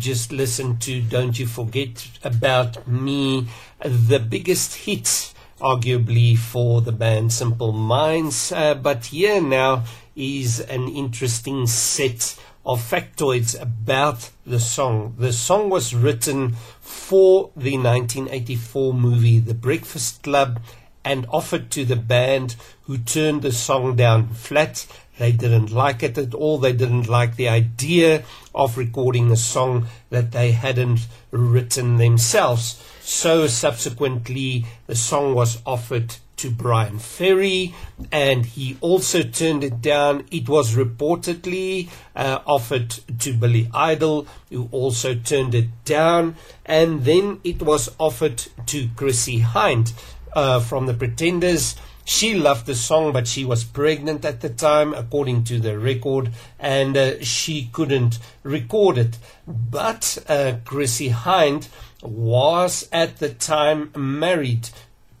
Just listen to Don't You Forget About Me, the biggest hit arguably for the band Simple Minds, but here now is an interesting set of factoids about the song. The song was written for the 1984 movie The Breakfast Club and offered to the band, who turned the song down flat. They didn't like it at all. They didn't like the idea of recording a song that they hadn't written themselves. So subsequently, the song was offered to Brian Ferry, and he also turned it down. It was reportedly offered to Billy Idol, who also turned it down. And then it was offered to Chrissie Hynde from The Pretenders. She loved the song, but she was pregnant at the time, according to the record, and she couldn't record it. But Chrissie Hynde was at the time married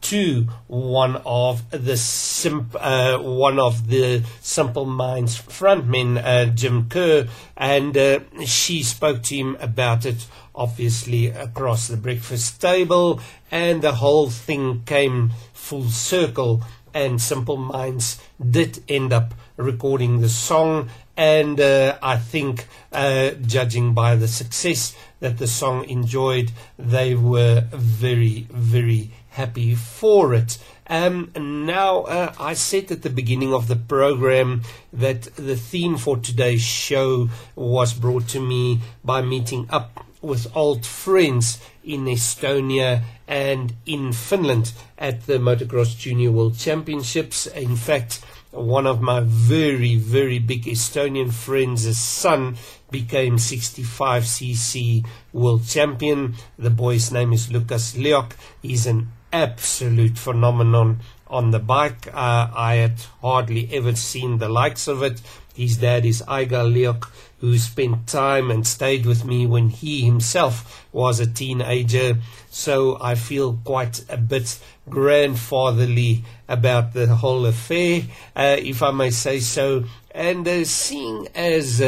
to one of the Simple Minds frontmen, Jim Kerr, and she spoke to him about it, obviously, across the breakfast table, and the whole thing came full circle, and Simple Minds did end up recording the song. And I think, judging by the success that the song enjoyed, they were very, very happy for it. Now, I said at the beginning of the program that the theme for today's show was brought to me by meeting up with old friends in Estonia and in Finland at the Motocross Junior World Championships. In fact, one of my very, very big Estonian friends' son became 65cc world champion. The boy's name is Lukas Leok. He's an absolute phenomenon on the bike. I had hardly ever seen the likes of it. His dad is Aigar Leok, who spent time and stayed with me when he himself was a teenager. So I feel quite a bit grandfatherly about the whole affair, if I may say so. And seeing as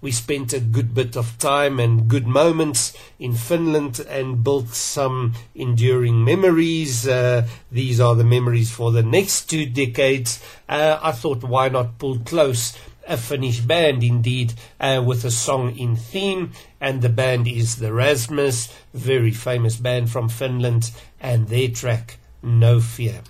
we spent a good bit of time and good moments in Finland and built some enduring memories, these are the memories for the next 2 decades, I thought why not pull close a Finnish band indeed, with a song in theme, and the band is the Rasmus, very famous band from Finland, and their track, No Fear.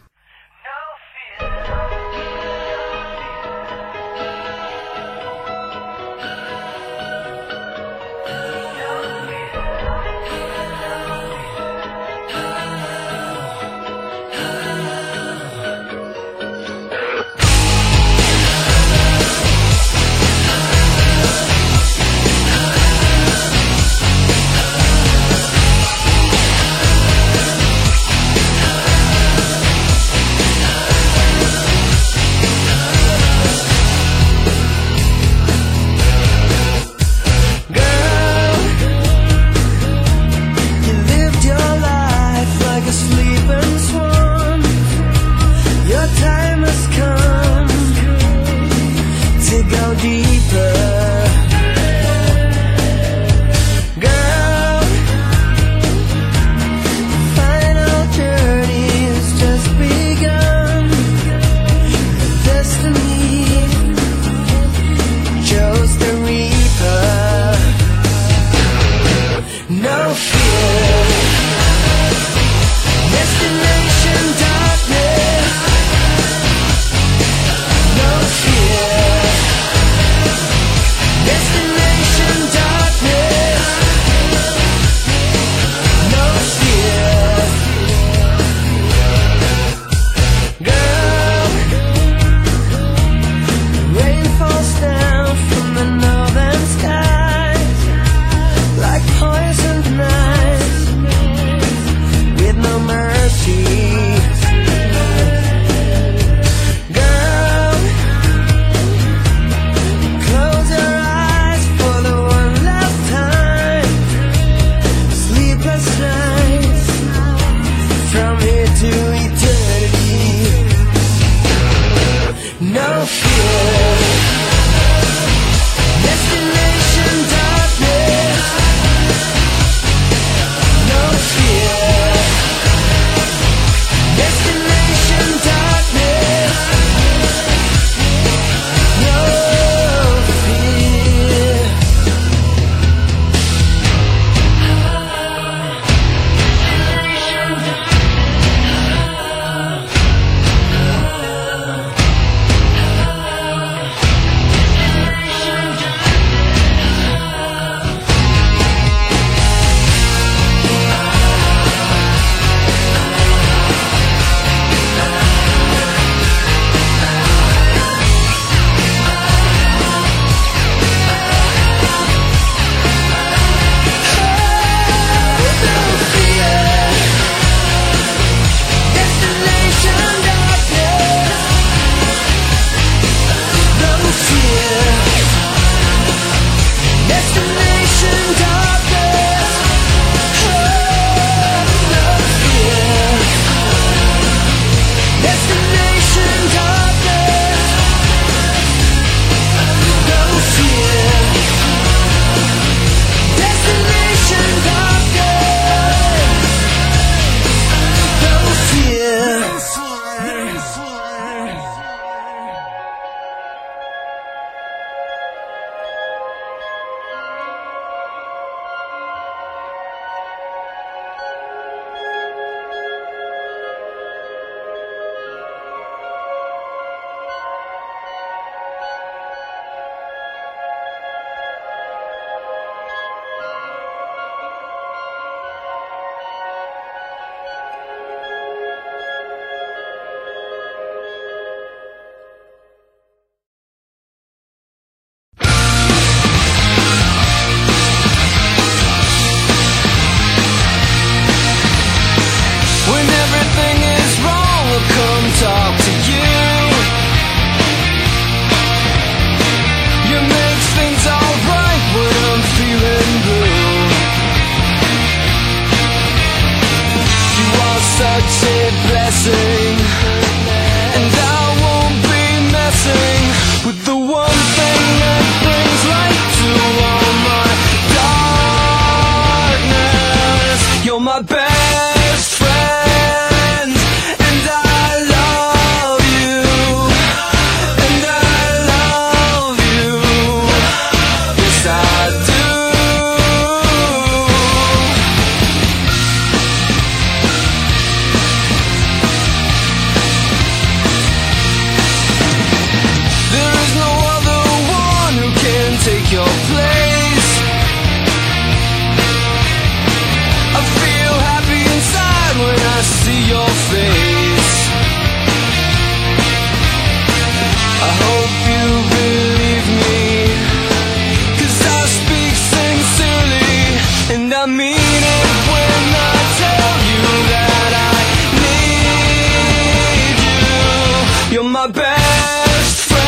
my best friend,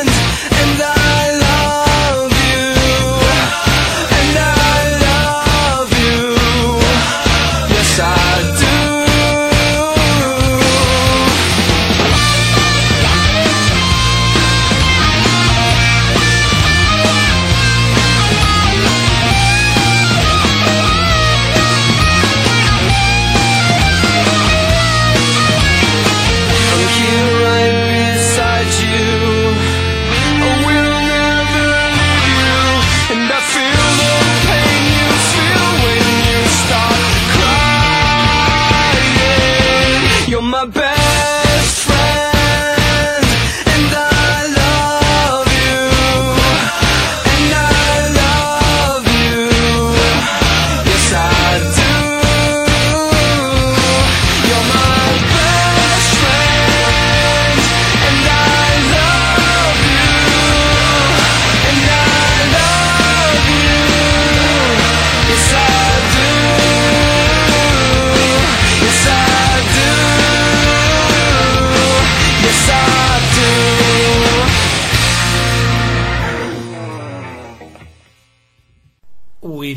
and I love you, and I love you, yes I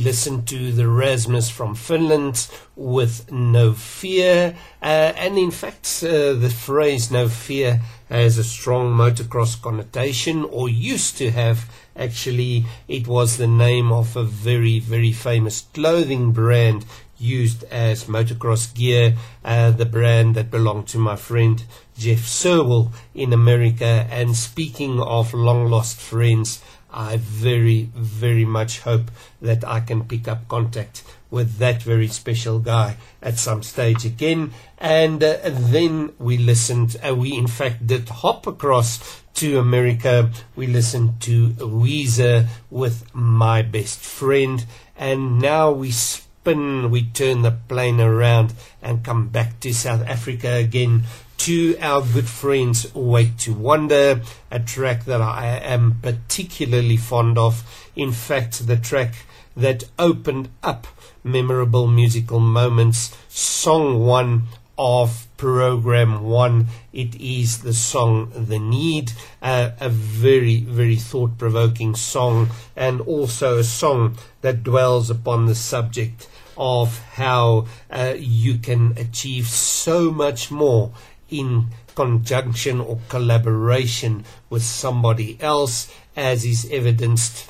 Listen to the Rasmus from Finland with No Fear, and in fact the phrase No Fear has a strong motocross connotation, or used to have. Actually, it was the name of a very, very famous clothing brand used as motocross gear, the brand that belonged to my friend Jeff Serwell in America. And speaking of long lost friends, I very, very much hope that I can pick up contact with that very special guy at some stage again. And then we listened, we in fact did hop across to America. We listened to Weezer with My Best Friend. And now we turn the plane around and come back to South Africa again, to our good friends Wait to Wonder, a track that I am particularly fond of. In fact, the track that opened up Memorable Musical Moments, Song 1 of Program 1. It is the song The Need, a very, very thought-provoking song, and also a song that dwells upon the subject of how you can achieve so much more in conjunction or collaboration with somebody else, as is evidenced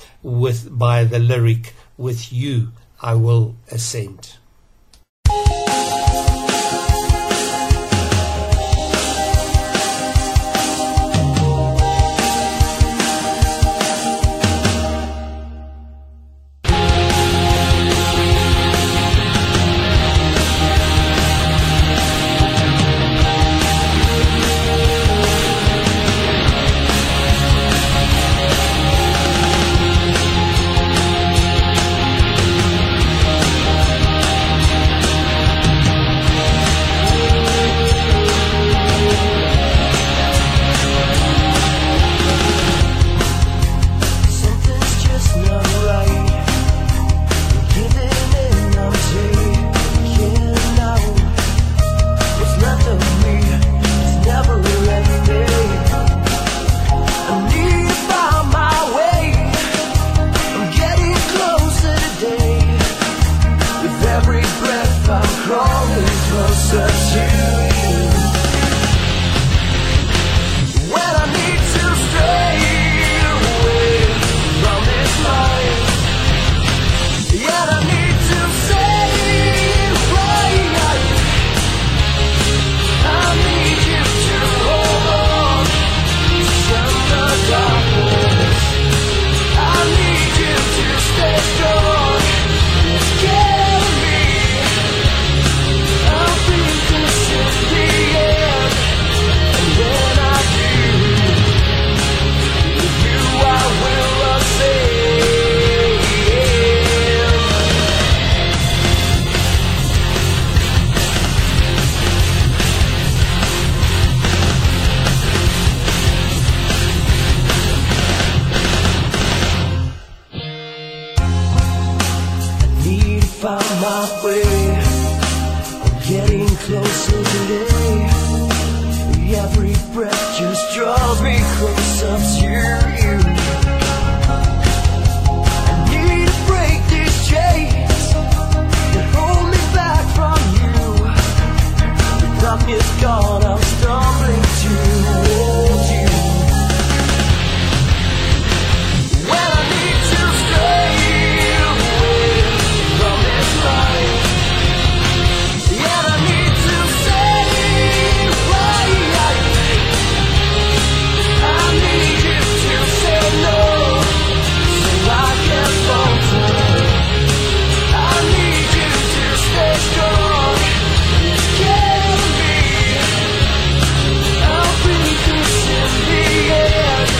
by the lyric, with you I will ascend. every breath just draws me closer to you. I need to break these chains that hold me back from you. The clock is gone, I'm stumbling towards you. Well, I need to stay away from this life. Well, I need to save my life. I need you to say no, so I can fall through. I need you to stay strong. This can be. I'll bring this in the end.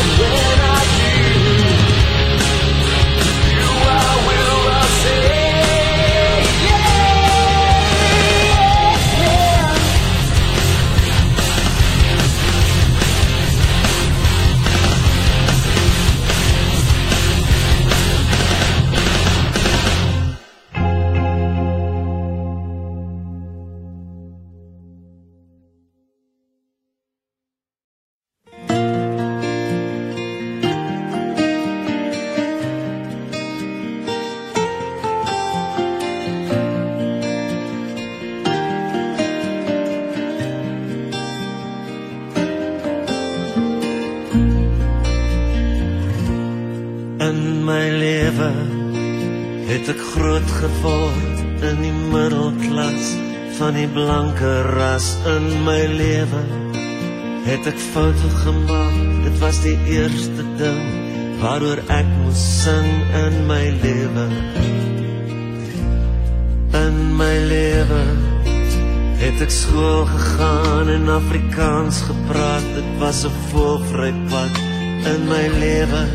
And when I do, you I will I say, yeah. In my leven het ek groot geword in die middelklas van die blanke ras. In my leven het ek foute gemaakt, dit was die eerste ding waardoor ek moes sing in my leven. In my leven het ek school gegaan en Afrikaans gepraat, dit was een volvryk pad. In my leven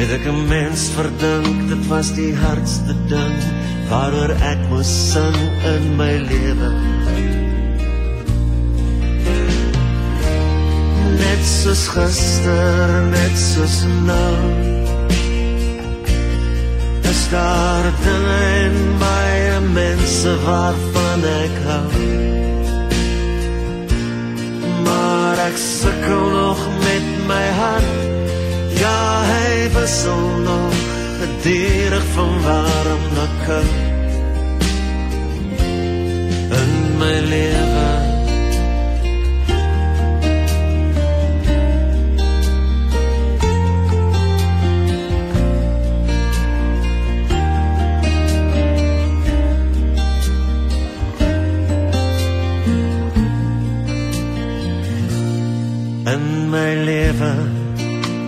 het ek een mens verdink, dit was die hardste ding waardoor ek moes sing in my leven. Net soos gister, net soos nou, is daar dinge en baie mense waarvan ek hou. Maar ek sikkel nog met my hart, ja, hy wissel nog gedierig van warm na koud. In my lewe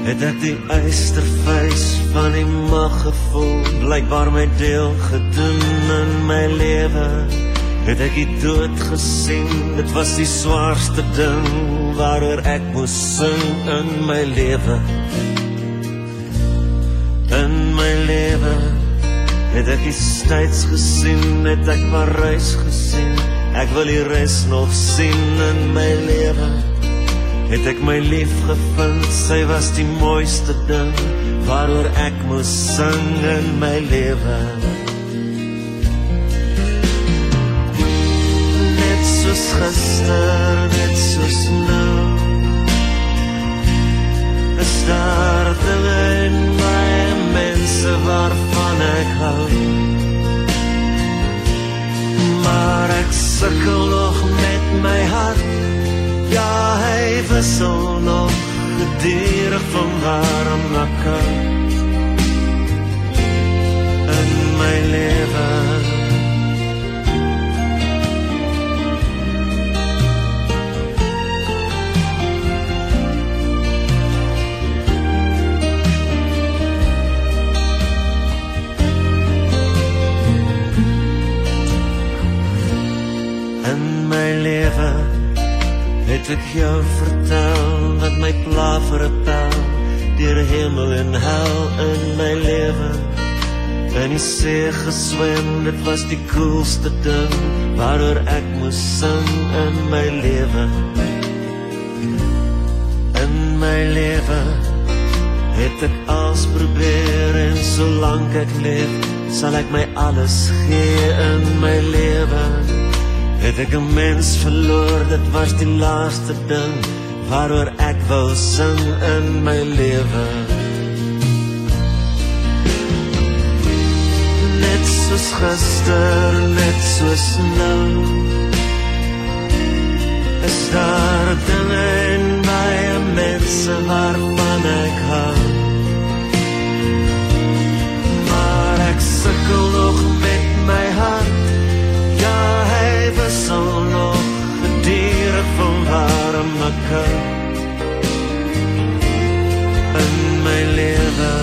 het ek die uistervuis van die mag gevoel, blijkbaar my deel gedoen. In my leven het ek die dood gesien, dit was die zwaarste ding waaroor ek moes sing in my leven. In my leven het ek die tyds gesien, het ek maar reis gesien, ek wil die reis nog sien. In my leven het ek my lief gevind, sy was die mooiste ding waaroor ek moes sing in my leven. Net soos gister, net soos nou, is daar dinge en baie mense waarvan ek hou. Maar ek sikkel nog met my hart, ja, hy wissel nog gedierig van warm na koud. In my leven het ek jou vertel wat my pla vertel, dier hemel en hel. In my leven in die see geswem, dit was die coolste ding waaroor ek moes sing in my leven. In my leven het ek alles probeer, en solang ek leef sal ek my alles gee. In my leven Het ek een mens verloor, dit was die laatste ding waaroor ek wou sing in my lewe. Net soos gister, net soos nou, is daar dinge in my mense waarvan ek hou. Maar ek sikkel nog met my hart, ja, hy wissel nog gedierig van waarom ek hou. In my lewe,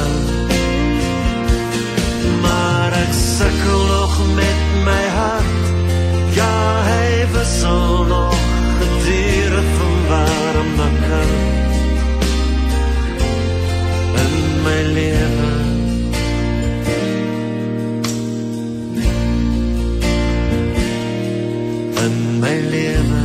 maar ek sikkel nog met my hart, ja, hy wissel nog gedierig van waarom ek hou. In my lewe, my lewe.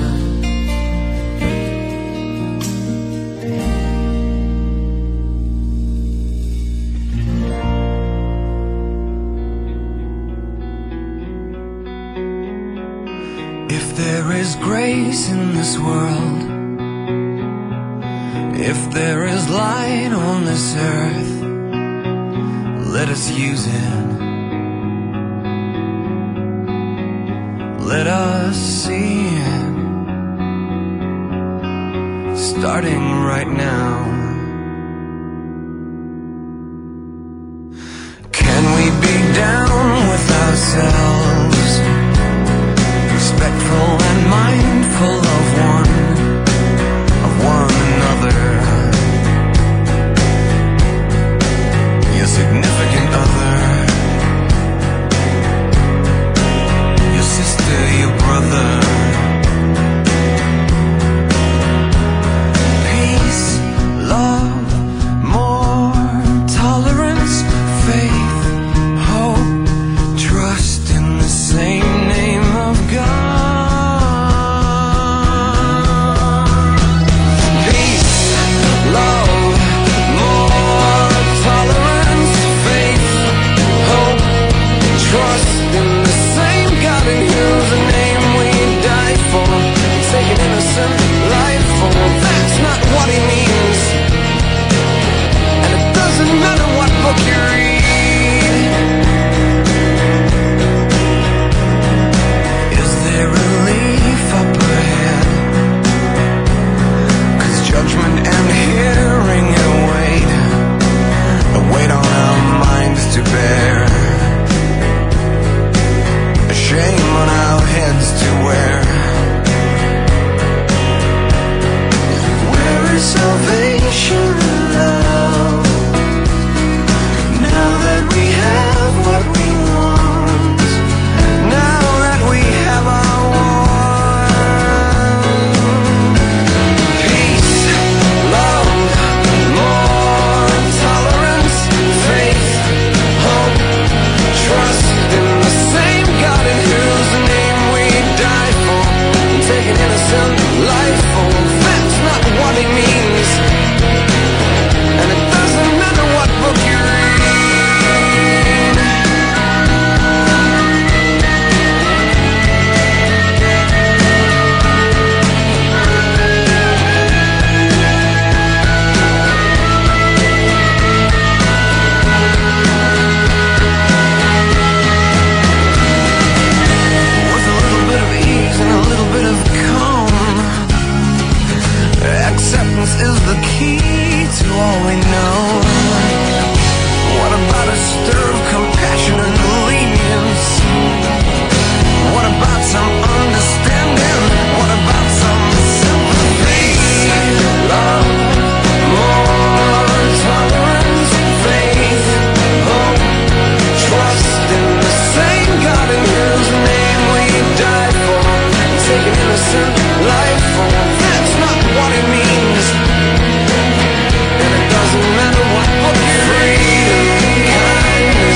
If there is grace in this world, if there is light on this earth, let us use it. Let us see it, starting right now. Can we be down with ourselves, respectful and mindful of one another? Your significant other, your brother. Peace, love, more tolerance, faith, hope, trust in the same name of God. Peace, love, more tolerance, faith, hope, trust in the same God in you. Take an innocent life form, that's not what he means. And it doesn't matter what book you read. Is there relief up ahead? 'Cause judgment and hearing and a weight on our minds to bear, a shame on our heads to wear. Salvation and love, now that we have what we want, now that we have our one. Peace, love, more tolerance, faith, hope, trust in the same God in whose name we die for. Take an innocent life for, that's not what it means. Is the key to all we know. What about a stir of compassion and lenience? What about some understanding? What about some sympathy? Love, more tolerance, faith, hope, trust in the same God in whose name we die for. Take an innocent life for, that's not what it means. And it doesn't matter what, but freedom, kindness.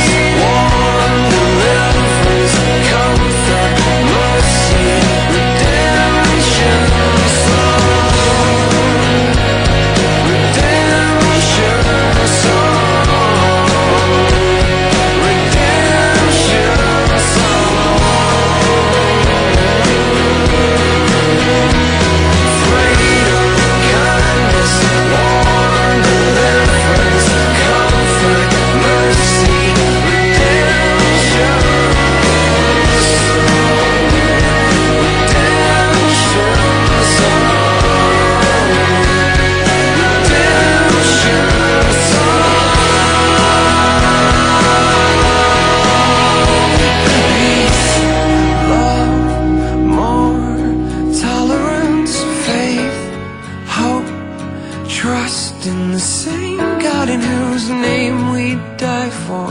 trust in the same God in whose name we die for.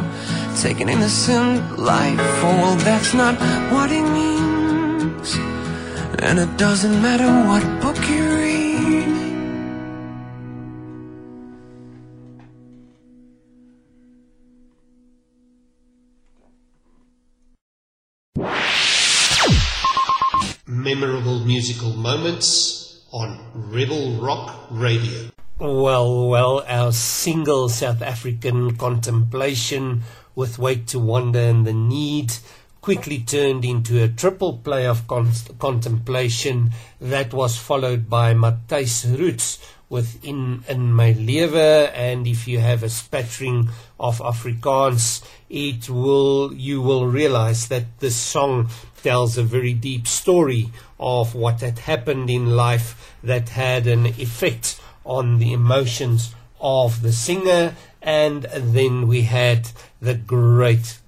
Take an innocent life, oh, well, that's not what it means. And it doesn't matter what book you read. Memorable musical moments on Rebel Rock Radio. Well, our single South African contemplation with Wake to Wonder and The Need quickly turned into a triple play of contemplation that was followed by Matthys Roots with In My Lewe, and if you have a spattering of Afrikaans, you will realize that this song tells a very deep story of what had happened in life that had an effect on the emotions of the singer. And then we had the great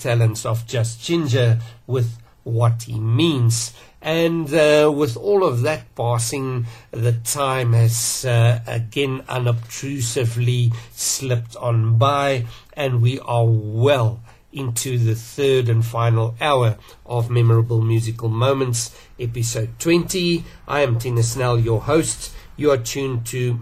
talents of Just Ginger with What He Means. And with all of that passing, the time has again unobtrusively slipped on by, and we are well into the third and final hour of Memorable Musical Moments, episode 20. I am Tina Snell, your host. You are tuned to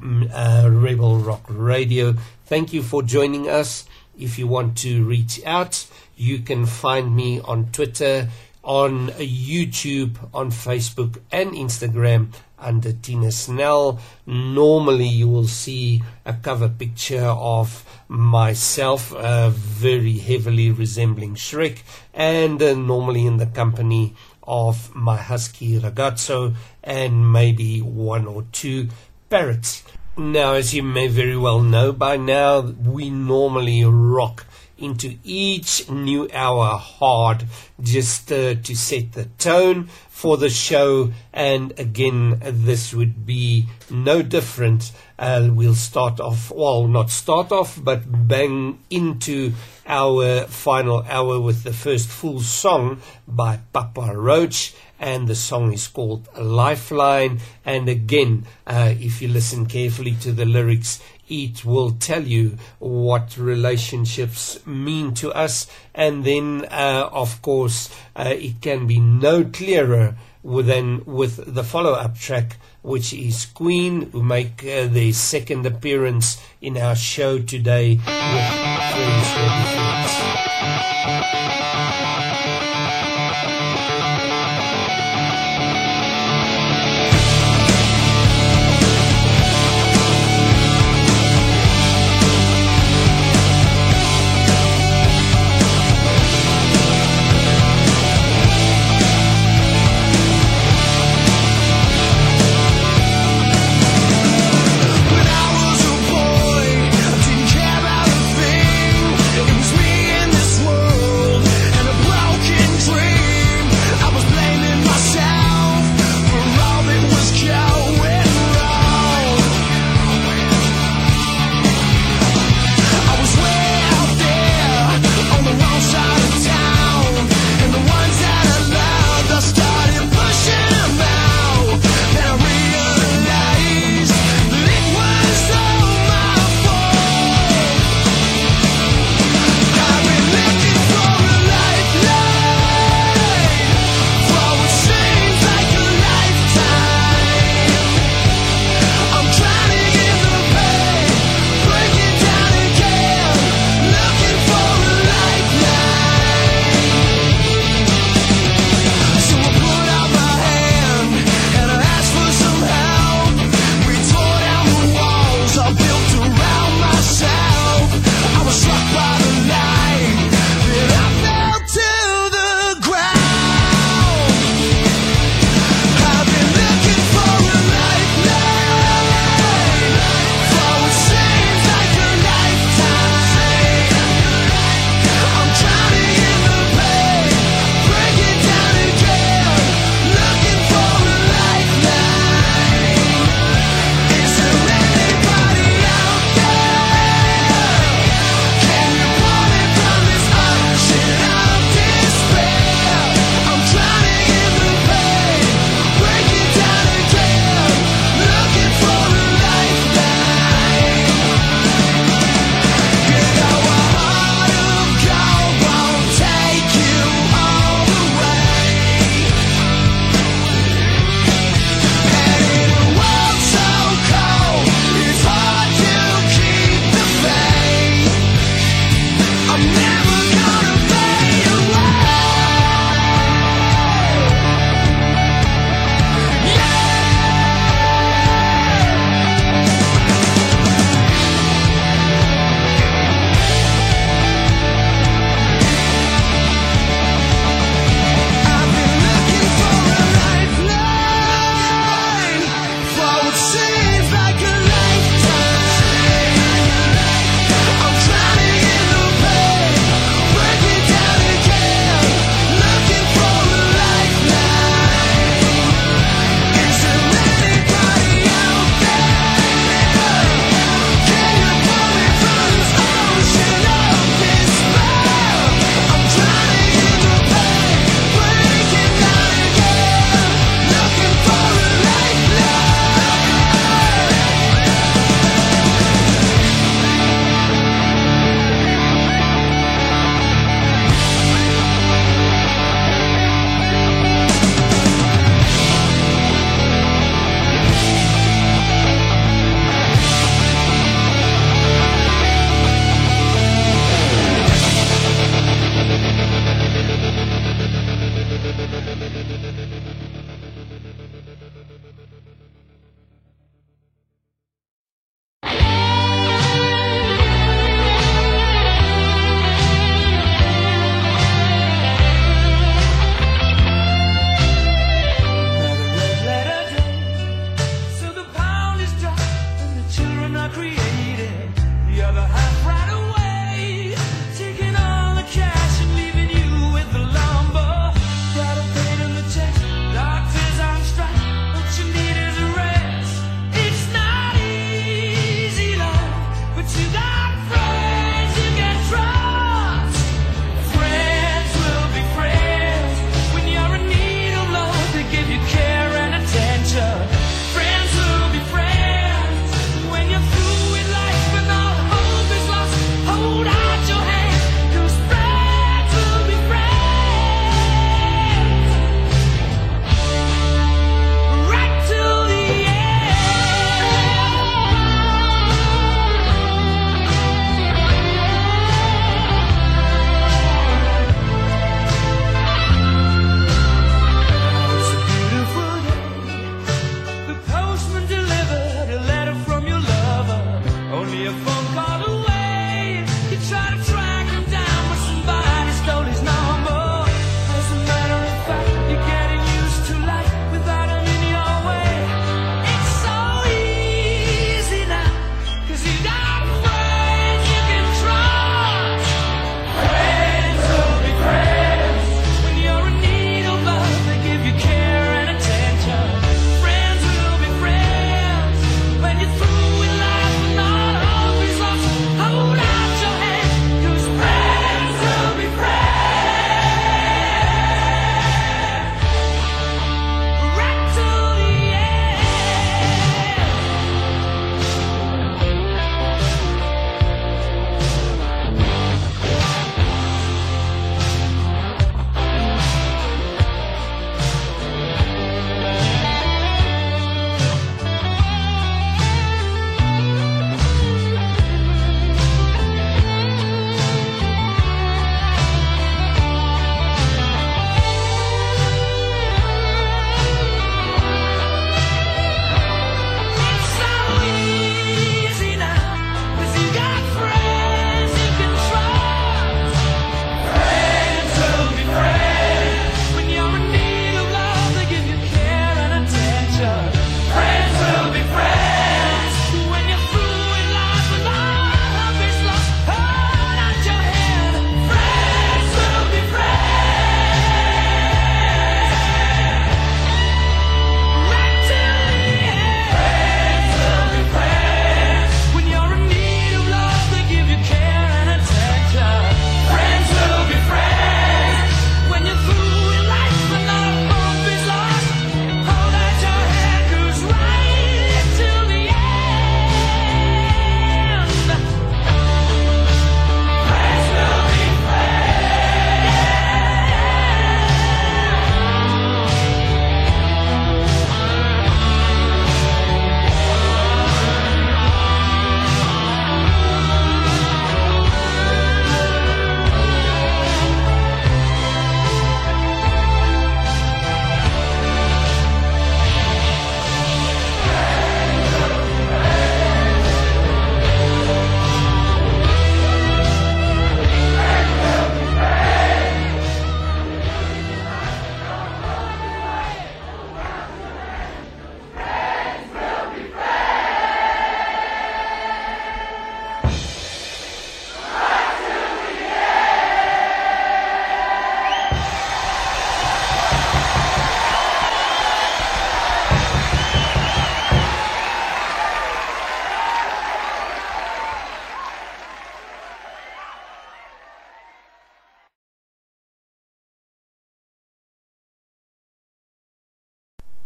Rebel Rock Radio. Thank you for joining us. If you want to reach out, you can find me on Twitter, on YouTube, on Facebook and Instagram under Tina Snell. Normally you will see a cover picture of myself, very heavily resembling Shrek, and normally in the company of my husky Ragazzo and maybe one or two parrots. Now, as you may very well know by now, we normally rock into each new hour hard just to set the tone for the show, and again this would be no different. We'll start off, well, not start off, but bang into our final hour with the first full song by Papa Roach, and the song is called Lifeline. And again, if you listen carefully to the lyrics, it will tell you what relationships mean to us. And then, of course, it can be no clearer than with the follow-up track, which is Queen, who make their second appearance in our show today with Friends Ready Friends.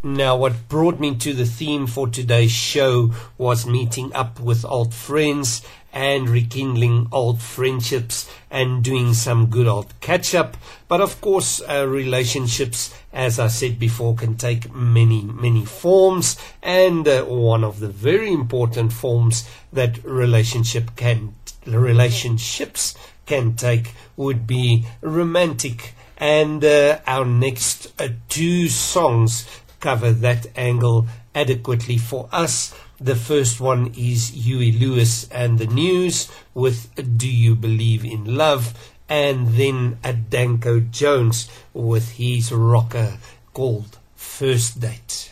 Now, what brought me to the theme for today's show was meeting up with old friends and rekindling old friendships and doing some good old catch-up. But of course, relationships, as I said before, can take many, many forms. And one of the very important forms that relationships can take would be romantic. And our next two songs cover that angle adequately for us. The first one is Huey Lewis and the News with Do You Believe in Love, and then Danko Jones with his rocker called First Date.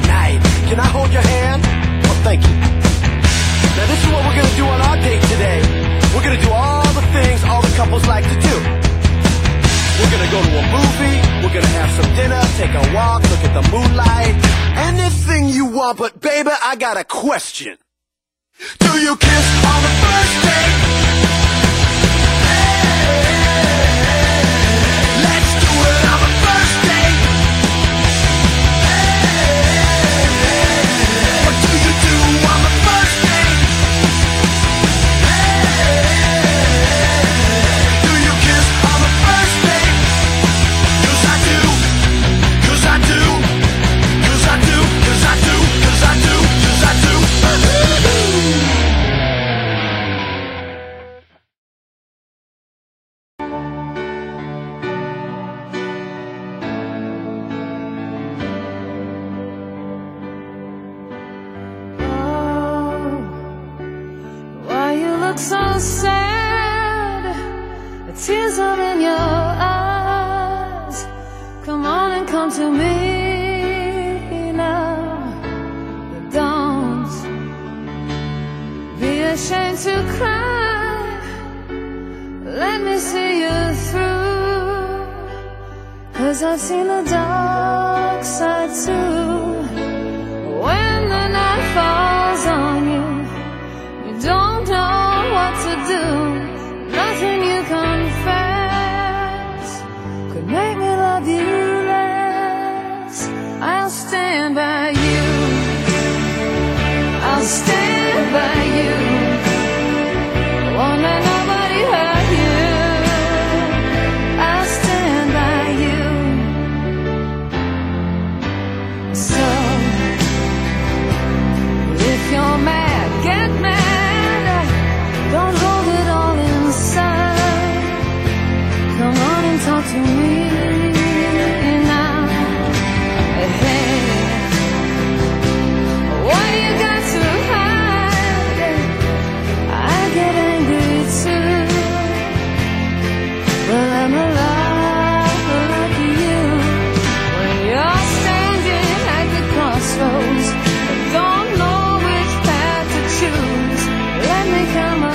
tonight. Can I hold your hand? Well, thank you. Now this is what we're going to do on our date today. We're going to do all the things all the couples like to do. We're going to go to a movie, we're going to have some dinner, take a walk, look at the moonlight. Anything you want, but baby, I got a question. Do you kiss on the first date? Hey, let's do it on the first date. Hey, what do you do on the first date? Hey, do you kiss on the first date? 'Cause I do, 'cause I do, 'cause I do, 'cause I do, 'cause I do, 'cause I do, 'cause I do. So sad, the tears are in your eyes. Come on and come to me now, but don't be ashamed to cry. Let me see you through, 'cause I've seen the dark side too. When the night falls on you, you don't know what to do. Nothing you confess could make me love you less. I'll stand by you, I'll stand by you. Won't let nobody hurt you. I'll stand by you. So if you're mad, get mad. Don't hold it all inside. Come on and talk to me now. Hey, what do you got to hide? I get angry too. Well, I'm alive like you. When you're standing at the crossroads, don't know which path to choose. Let me come up.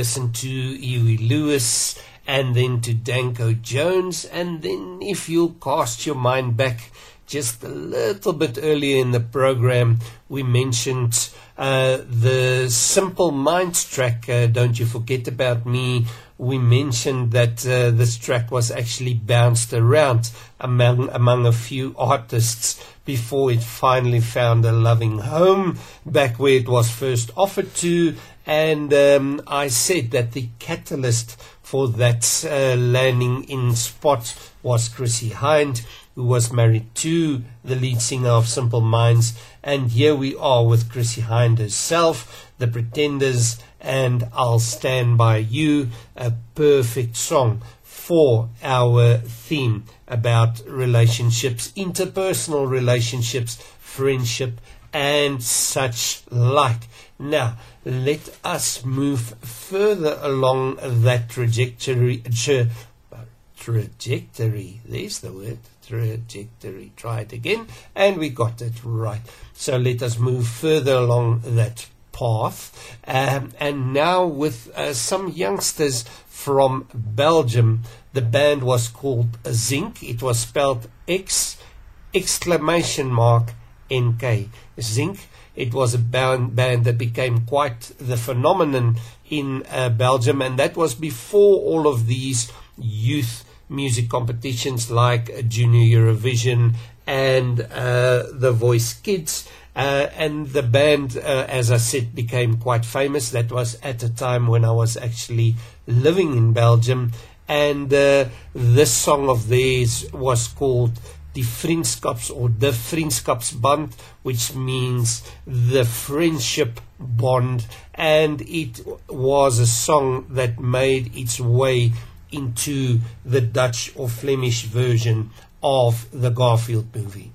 Listen to Huey Lewis and then to Danko Jones, and then if you'll cast your mind back just a little bit earlier in the program, we mentioned the Simple Minds track, Don't You Forget About Me. We mentioned that this track was actually bounced around among a few artists before it finally found a loving home back where it was first offered to. And I said that the catalyst for that landing in spot was Chrissie Hynde, who was married to the lead singer of Simple Minds. And here we are with Chrissie Hynde herself, The Pretenders, and I'll Stand By You, a perfect song for our theme about relationships, interpersonal relationships, friendship, and such like. Now, let us move further along that trajectory. There's the word. Trajectory. Try it again. And we got it right. So let us move further along that path. And now with some youngsters from Belgium. The band was called Zinc. It was spelled X!NK. Zinc. It was a band that became quite the phenomenon in Belgium, and that was before all of these youth music competitions like Junior Eurovision and The Voice Kids. And the band, as I said, became quite famous. That was at a time when I was actually living in Belgium. And this song of theirs was called Die Vriendskaps, or the Vriendskapsband, which means the friendship bond. And it was a song that made its way into the Dutch or Flemish version of the Garfield movie.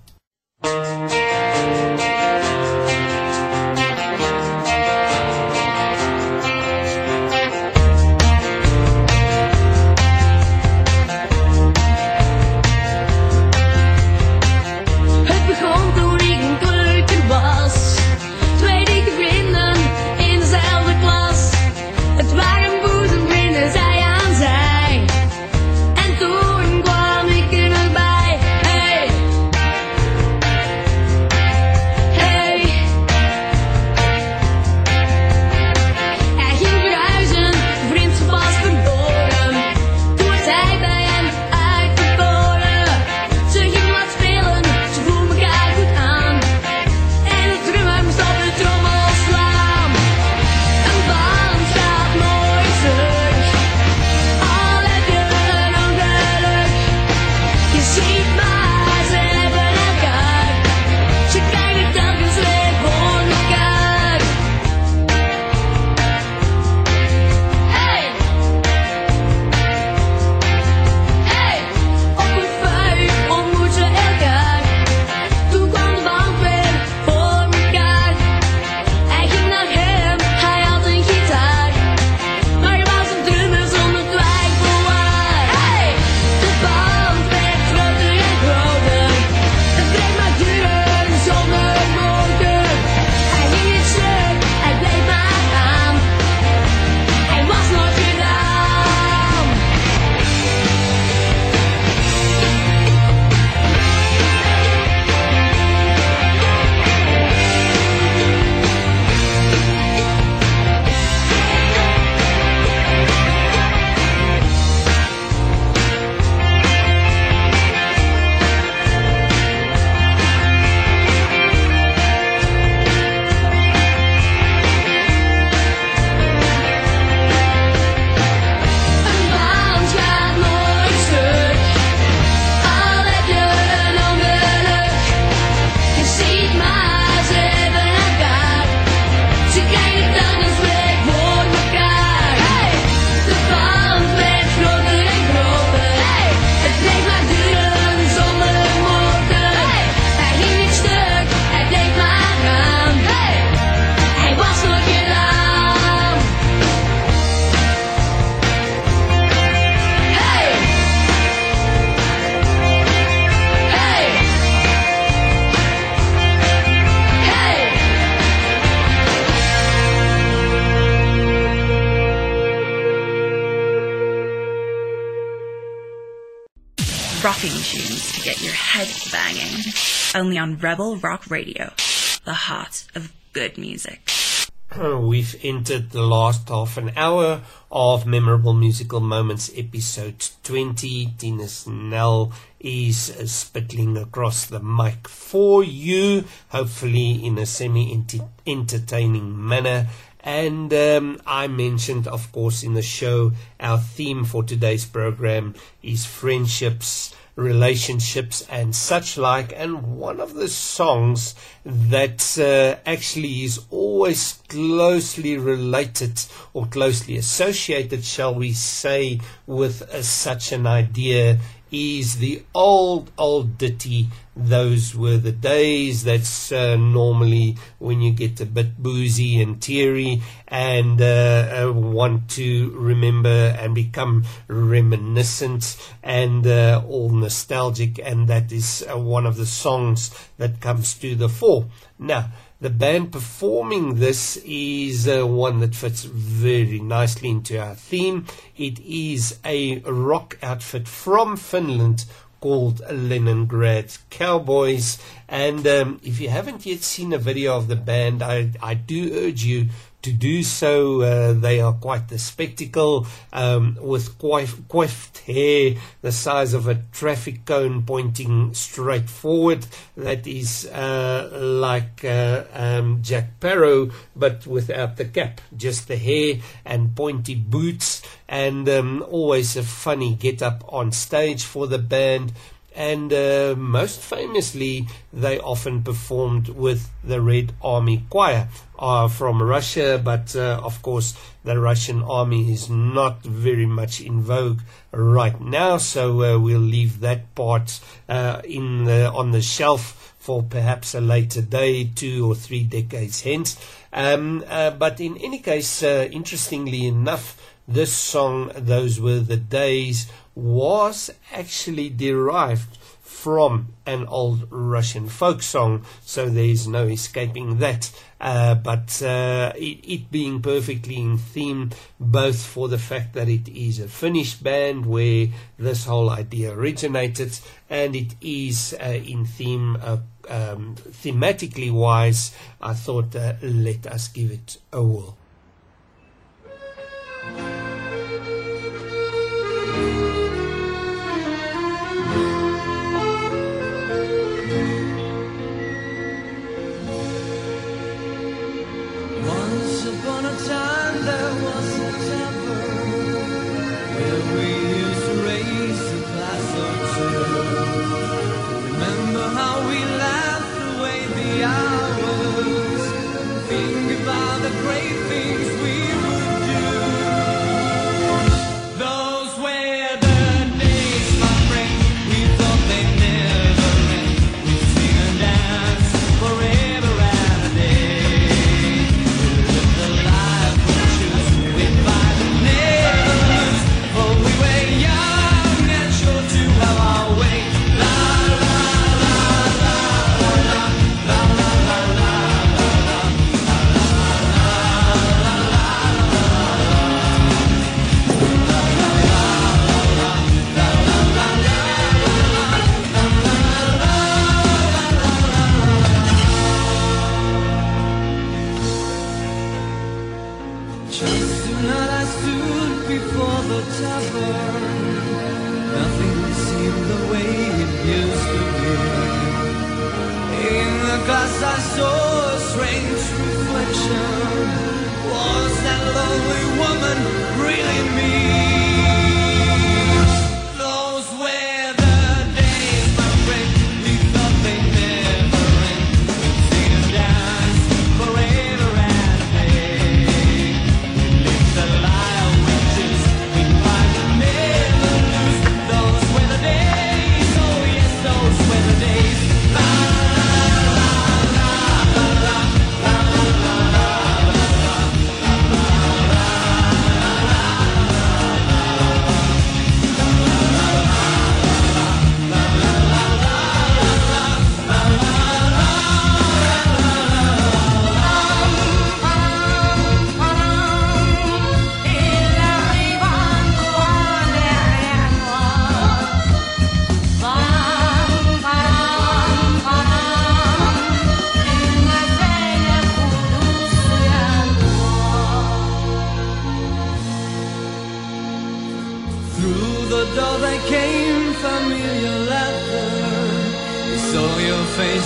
rocking tunes to get your head banging. Only on Rebel Rock Radio, the heart of good music. We've entered the last half an hour of Memorable Musical Moments, episode 20. Tina Snell is spittling across the mic for you, hopefully in a semi-entertaining manner. And I mentioned, of course, in the show, our theme for today's program is friendships, relationships and such like, and one of the songs that actually is always closely related or closely associated, shall we say, with such an idea is the old ditty, Those Were the Days. That's normally when you get a bit boozy and teary and want to remember and become reminiscent and all nostalgic, and that is one of the songs that comes to the fore. Now, the band performing this is one that fits very nicely into our theme. It is a rock outfit from Finland called Leningrad Cowboys. And if you haven't yet seen a video of the band, I do urge you to do so. They are quite the spectacle, with coiffed hair the size of a traffic cone pointing straight forward. That is like Jack Sparrow, but without the cap, just the hair and pointy boots, and always a funny get-up on stage for the band. And most famously, they often performed with the Red Army Choir from Russia, but of course the Russian army is not very much in vogue right now, so we'll leave that part on the shelf for perhaps a later day, 2 or 3 decades hence. But in any case, interestingly enough, this song, Those Were the Days, was actually derived from an old Russian folk song, so there is no escaping that. But it being perfectly in theme, both for the fact that it is a Finnish band where this whole idea originated, and it is in theme thematically wise, I thought, let us give it a whirl.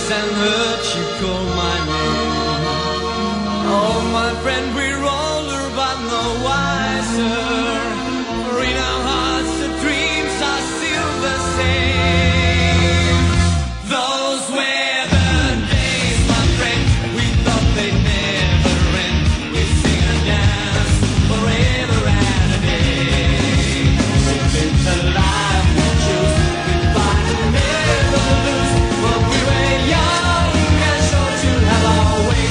silence and hurt, you call my name. Oh, my friend, we're older but no wiser. For in our hearts the dreams are still the same. Those were the days, my friend, we thought they'd never end. We sing and dance forever and a day. If it's a life we choose, we'd find and never lose. But we were young and sure to have our way.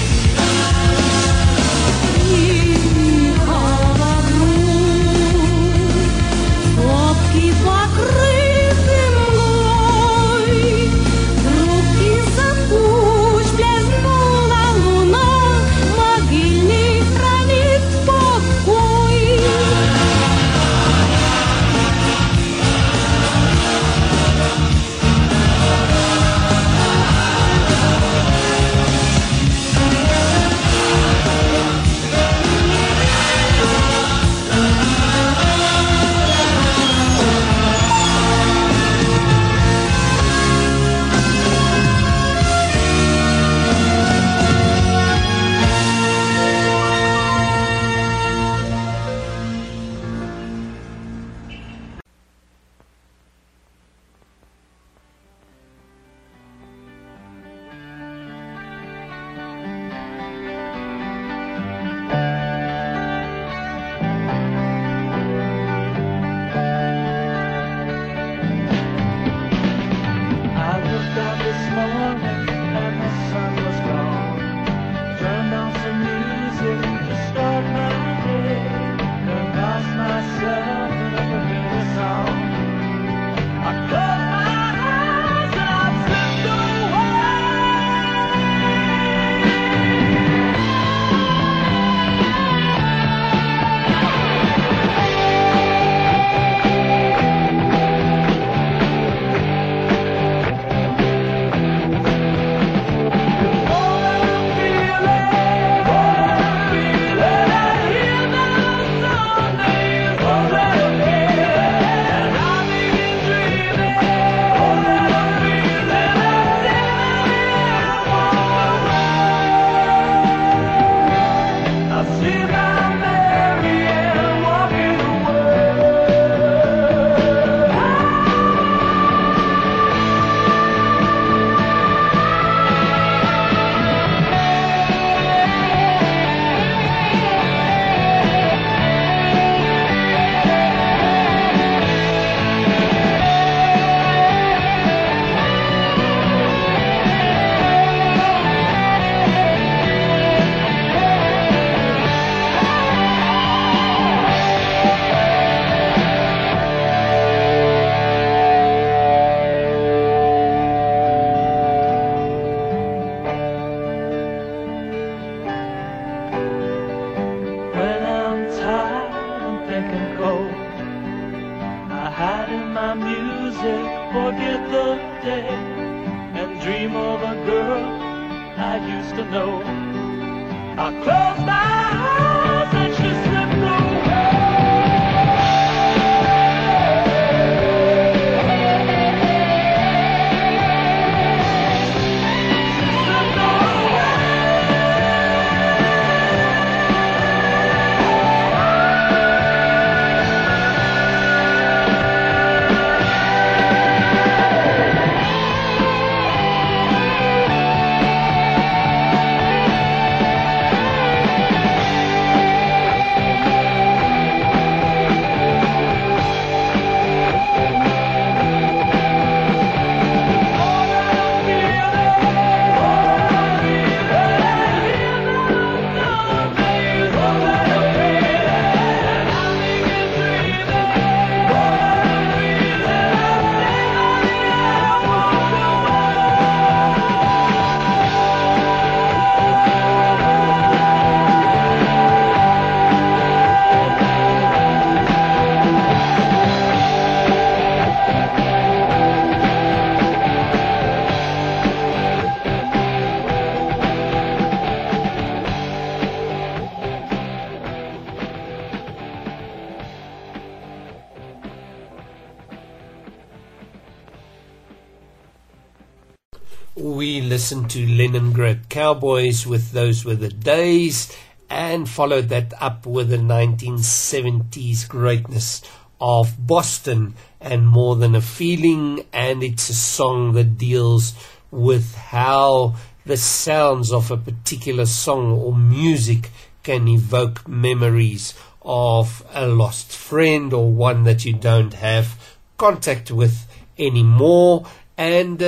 listened to Leningrad Cowboys with Those Were the Days, and followed that up with the 1970s greatness of Boston and More Than a Feeling, and it's a song that deals with how the sounds of a particular song or music can evoke memories of a lost friend or one that you don't have contact with anymore. And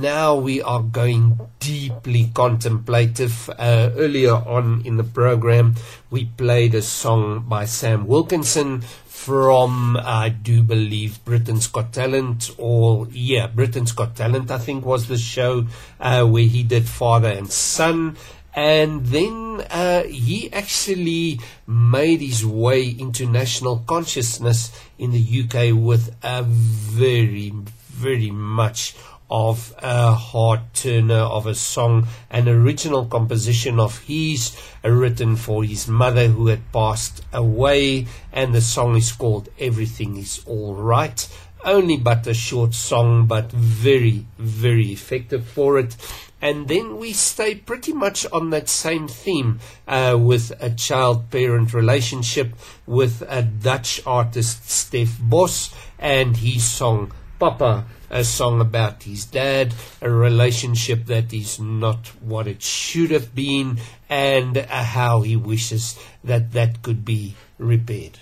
now we are going deeply contemplative. Earlier on in the program, we played a song by Sam Wilkinson from, I do believe, Britain's Got Talent, or yeah, Britain's Got Talent, I think was the show where he did Father and Son. And then he actually made his way into national consciousness in the UK with a very, very much of a hard turner of a song, an original composition of his, written for his mother who had passed away, and the song is called Everything Is All Right. Only but a short song, but very, very effective for it. And then we stay pretty much on that same theme with a child-parent relationship with a Dutch artist, Stef Bos, and his song Papa, a song about his dad, a relationship that is not what it should have been, and how he wishes that that could be repaired.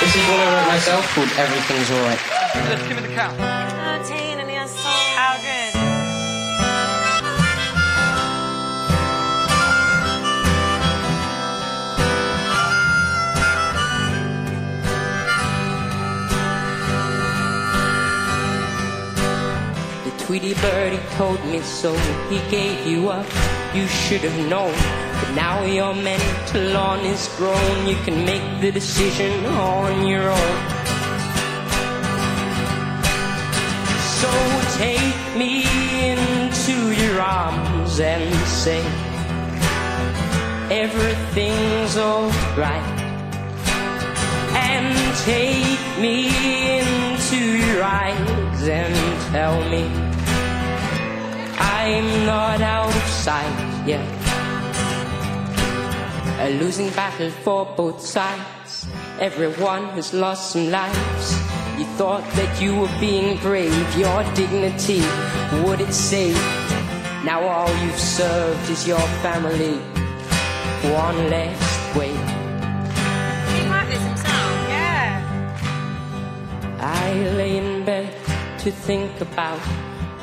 This is one I wrote myself called Everything's Alright. Let's give it a count. 13 and yes, so how good. The Tweety Bird, he told me so. He gave you up, you should have known. But now your mental lawn is grown. You can make the decision on your own. So take me into your arms and say everything's alright. And take me into your eyes and tell me I'm not out of sight yet. A losing battle for both sides. Everyone has lost some lives. You thought that you were being brave. Your dignity, would it save? Now all you've served is your family. One last way. He might do some song, yeah. I lay in bed to think about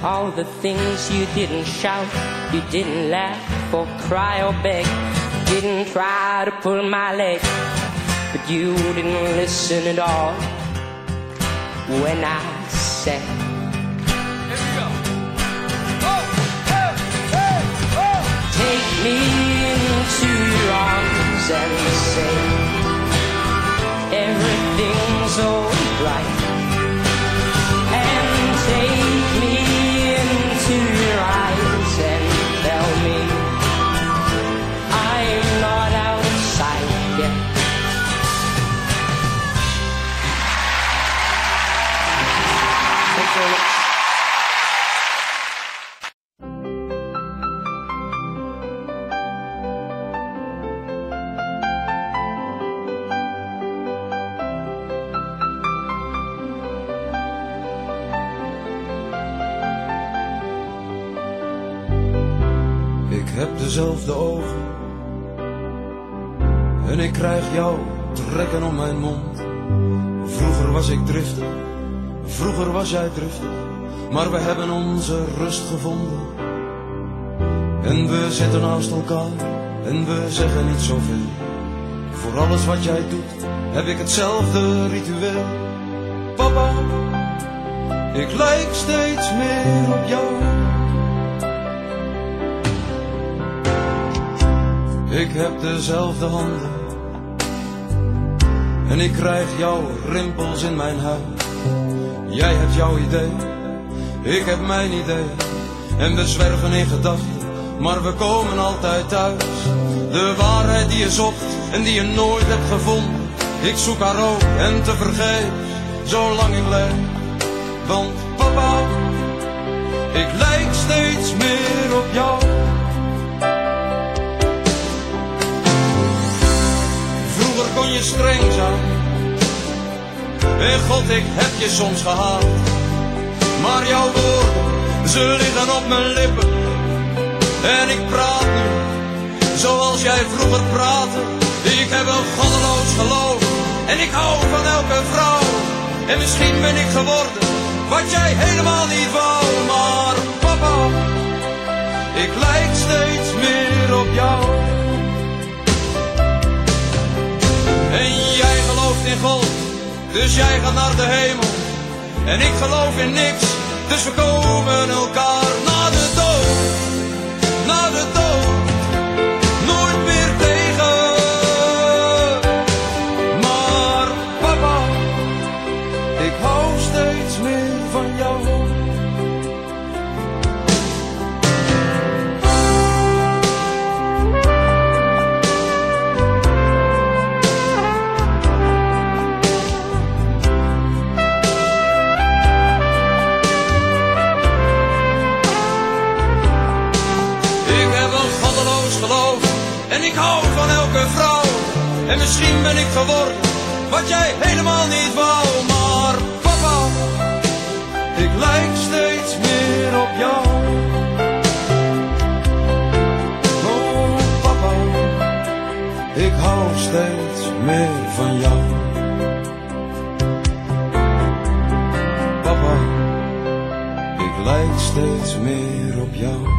all the things you didn't shout. You didn't laugh or cry or beg. Didn't try to pull my leg, but you didn't listen at all when I said, here we go. Oh, hey, hey, oh. Take me into your arms and say everything's alright. And take me into your eyes and tell me ik heb dezelfde ogen en ik krijg jou trekken om mijn mond. Vroeger was ik driftig, vroeger was jij driftig, maar we hebben onze rust gevonden. En we zitten naast elkaar en we zeggen niet zoveel. Voor alles wat jij doet heb ik hetzelfde ritueel. Papa, ik lijk steeds meer op jou. Ik heb dezelfde handen en ik krijg jouw rimpels in mijn huid. Jij hebt jouw idee, ik heb mijn idee. En we zwerven in gedachten, maar we komen altijd thuis. De waarheid die je zocht en die je nooit hebt gevonden. Ik zoek haar ook en tevergeefs, zolang ik leef. Want papa, Ik lijk steeds meer op jou. Vroeger kon je streng zijn. En God, ik heb je soms gehaat. Maar jouw woorden, ze liggen op mijn lippen. En ik praat nu, zoals jij vroeger praatte. Ik heb een goddeloos geloof. En ik hou van elke vrouw. En misschien ben ik geworden wat jij helemaal niet wou. Maar papa, ik lijk steeds meer op jou. En jij gelooft in God, dus jij gaat naar de hemel. En ik geloof in niks, dus we komen elkaar na de dood. Na de dood. En misschien ben ik geworden wat jij helemaal niet wou. Maar papa, ik lijk steeds meer op jou. Oh papa, ik hou steeds meer van jou. Papa, ik lijk steeds meer op jou.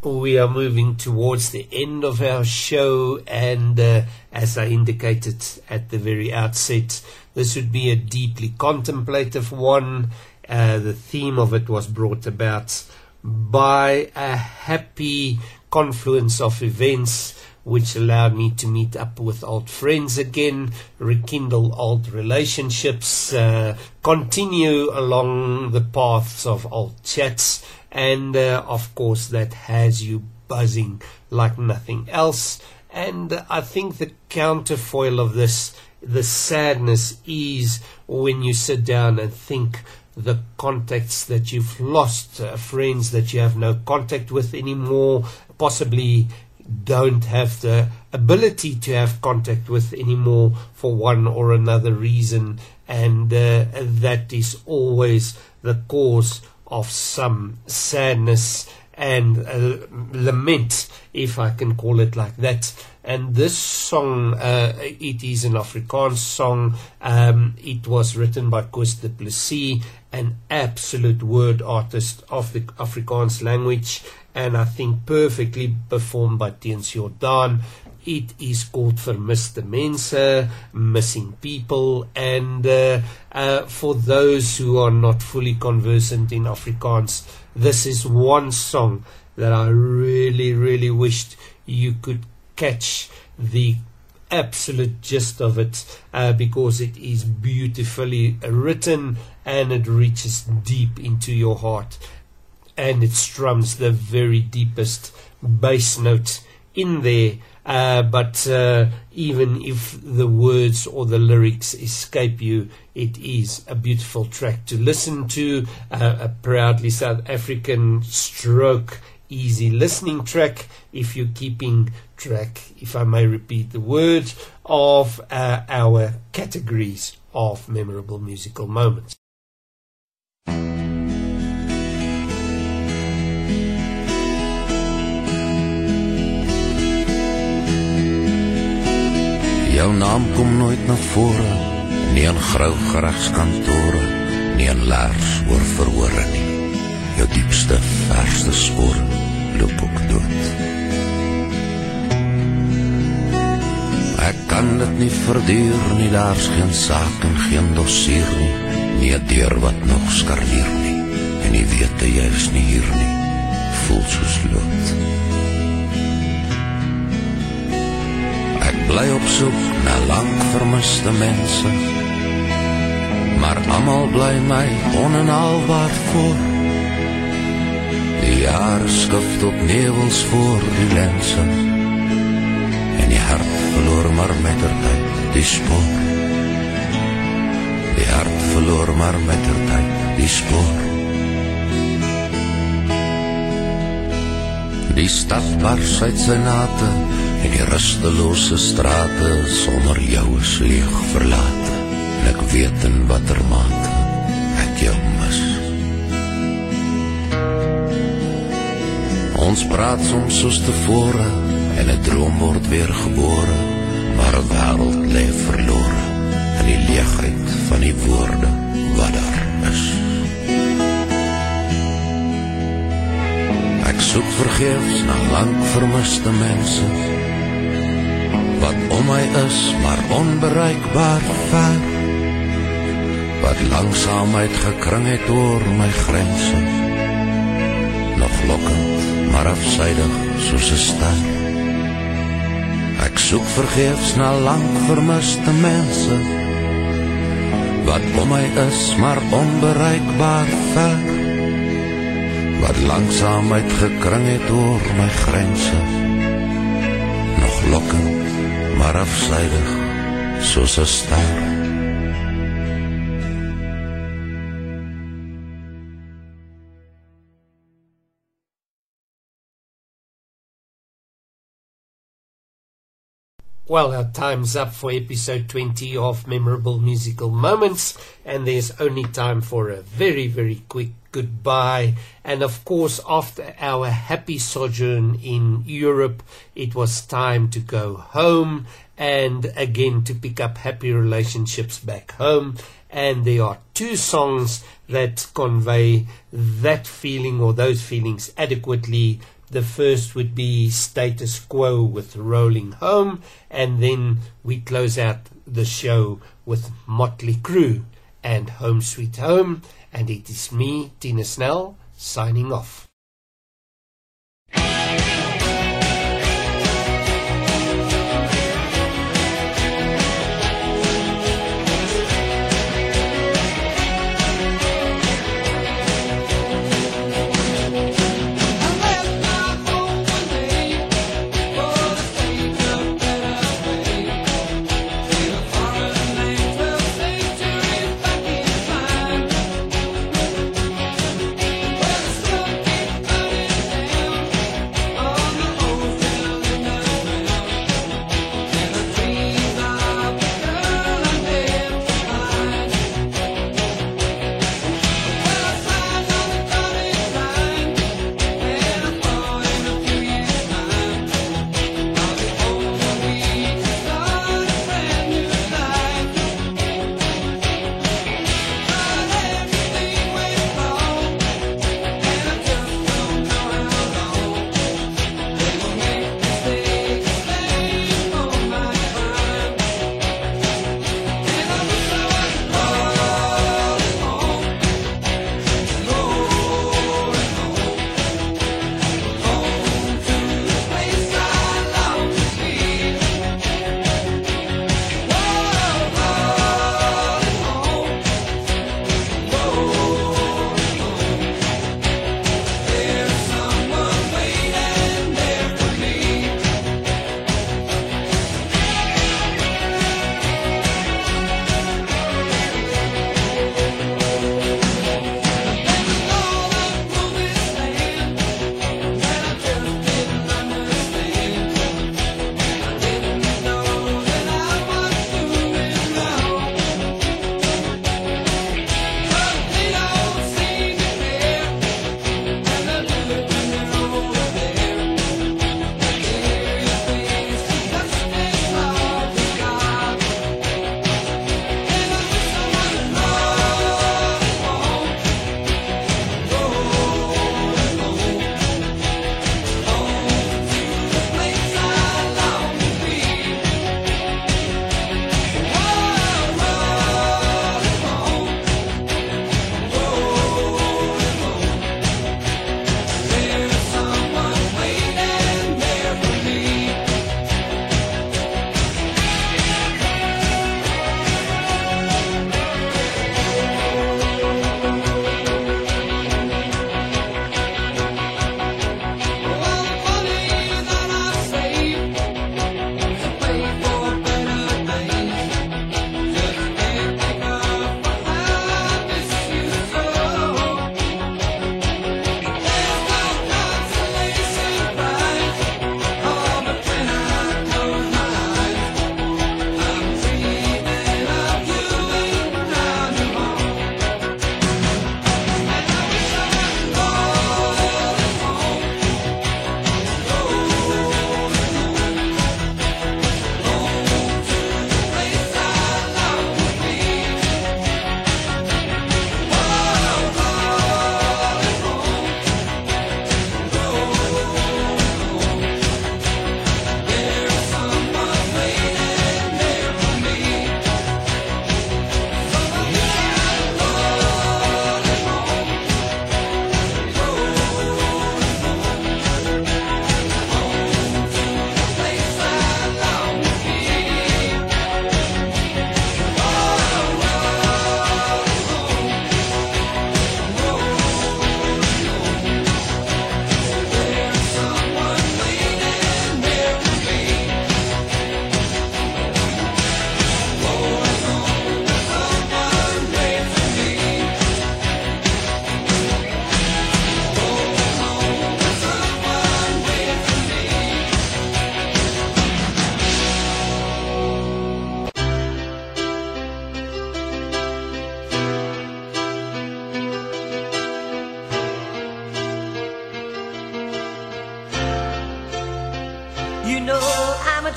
We are moving towards the end of our show, and as I indicated at the very outset, this would be a deeply contemplative one. The theme of it was brought about by a happy confluence of events which allowed me to meet up with old friends again, rekindle old relationships, continue along the paths of old chats, and of course that has you buzzing like nothing else. And I think the counterfoil of this, the sadness, is when you sit down and think the contacts that you've lost, friends that you have no contact with anymore, possibly don't have the ability to have contact with anymore for one or another reason, and that is always the cause of some sadness and lament, if I can call it like that. And this song, it is an Afrikaans song. It was written by Koos Du Plessis, an absolute word artist of the Afrikaans language, and I think perfectly performed by Teens Jordan. It is called Vermiste Mense, Missing People, and for those who are not fully conversant in Afrikaans, this is one song that I really, really wished you could catch the absolute gist of it, because it is beautifully written and it reaches deep into your heart, and it strums the very deepest bass note in there. But even if the words or the lyrics escape you, it is a beautiful track to listen to, a proudly South African stroke, easy listening track, if you're keeping track, if I may repeat the word, of our categories of memorable musical moments. Jou naam kom nooit na vore, nie in grauw geregskantore, nie in laars oor verhore nie. Jou diepste, verste spoor loop ook dood. Ek kan dit nie verduur nie, daar's geen saak en geen dossier nie, nie 'n deur wat nog skarnier nie, en nie weet jy is nie hier nie, voel soos lood. Bly op soek na lang vermiste mense, maar amal bly my onenhaalbaar voor. Die Je haar schuift opnieuw als voor uw lenzen. En je hart verloor maar met de tijd die spoor. Je hart verloor maar met de tijd die spoor. Die stad barst uit zijn naten en die rusteloze straten zonder jou is leeg verlaten. En ik weet in wat mate ek jou mis. Ons praat soms soos tevore en 'n droom word weer gebore, maar 'n wêreld lê verlore in die leegheid van die woorde wat daar is. Ek soek vergeefs na lank vermiste mense wat om my is, maar onbereikbaar ver, wat langsaam uitgekring het oor my grense, nog lokkend maar afsydig soos 'n ster. Ek soek vergeefs na lank vermiste mense wat om my is, maar onbereikbaar ver, wat langsaam uitgekring het oor my grense, nog lokkend maar afsydig soos 'n ster. Well, our time's up for episode 20 of Memorable Musical Moments, and there's only time for a very, very quick goodbye. And of course, after our happy sojourn in Europe, it was time to go home and again to pick up happy relationships back home. And there are two songs that convey that feeling or those feelings adequately. The first would be Status Quo with Rolling Home, and then we close out the show with Motley Crue and Home Sweet Home. And it is me, Tina Snell, signing off.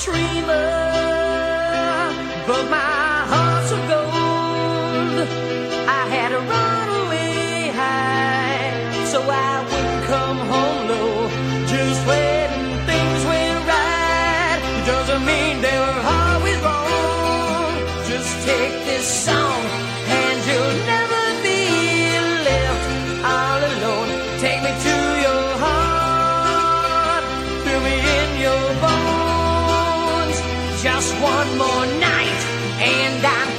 dreamer, but my heart's of gold. I had a runaway high, so I wouldn't come home low. Just when things went right, it doesn't mean they were always wrong. Just take this song and you'll never be left all alone. Take me to your heart, fill me in your bones. Just one more night and I'm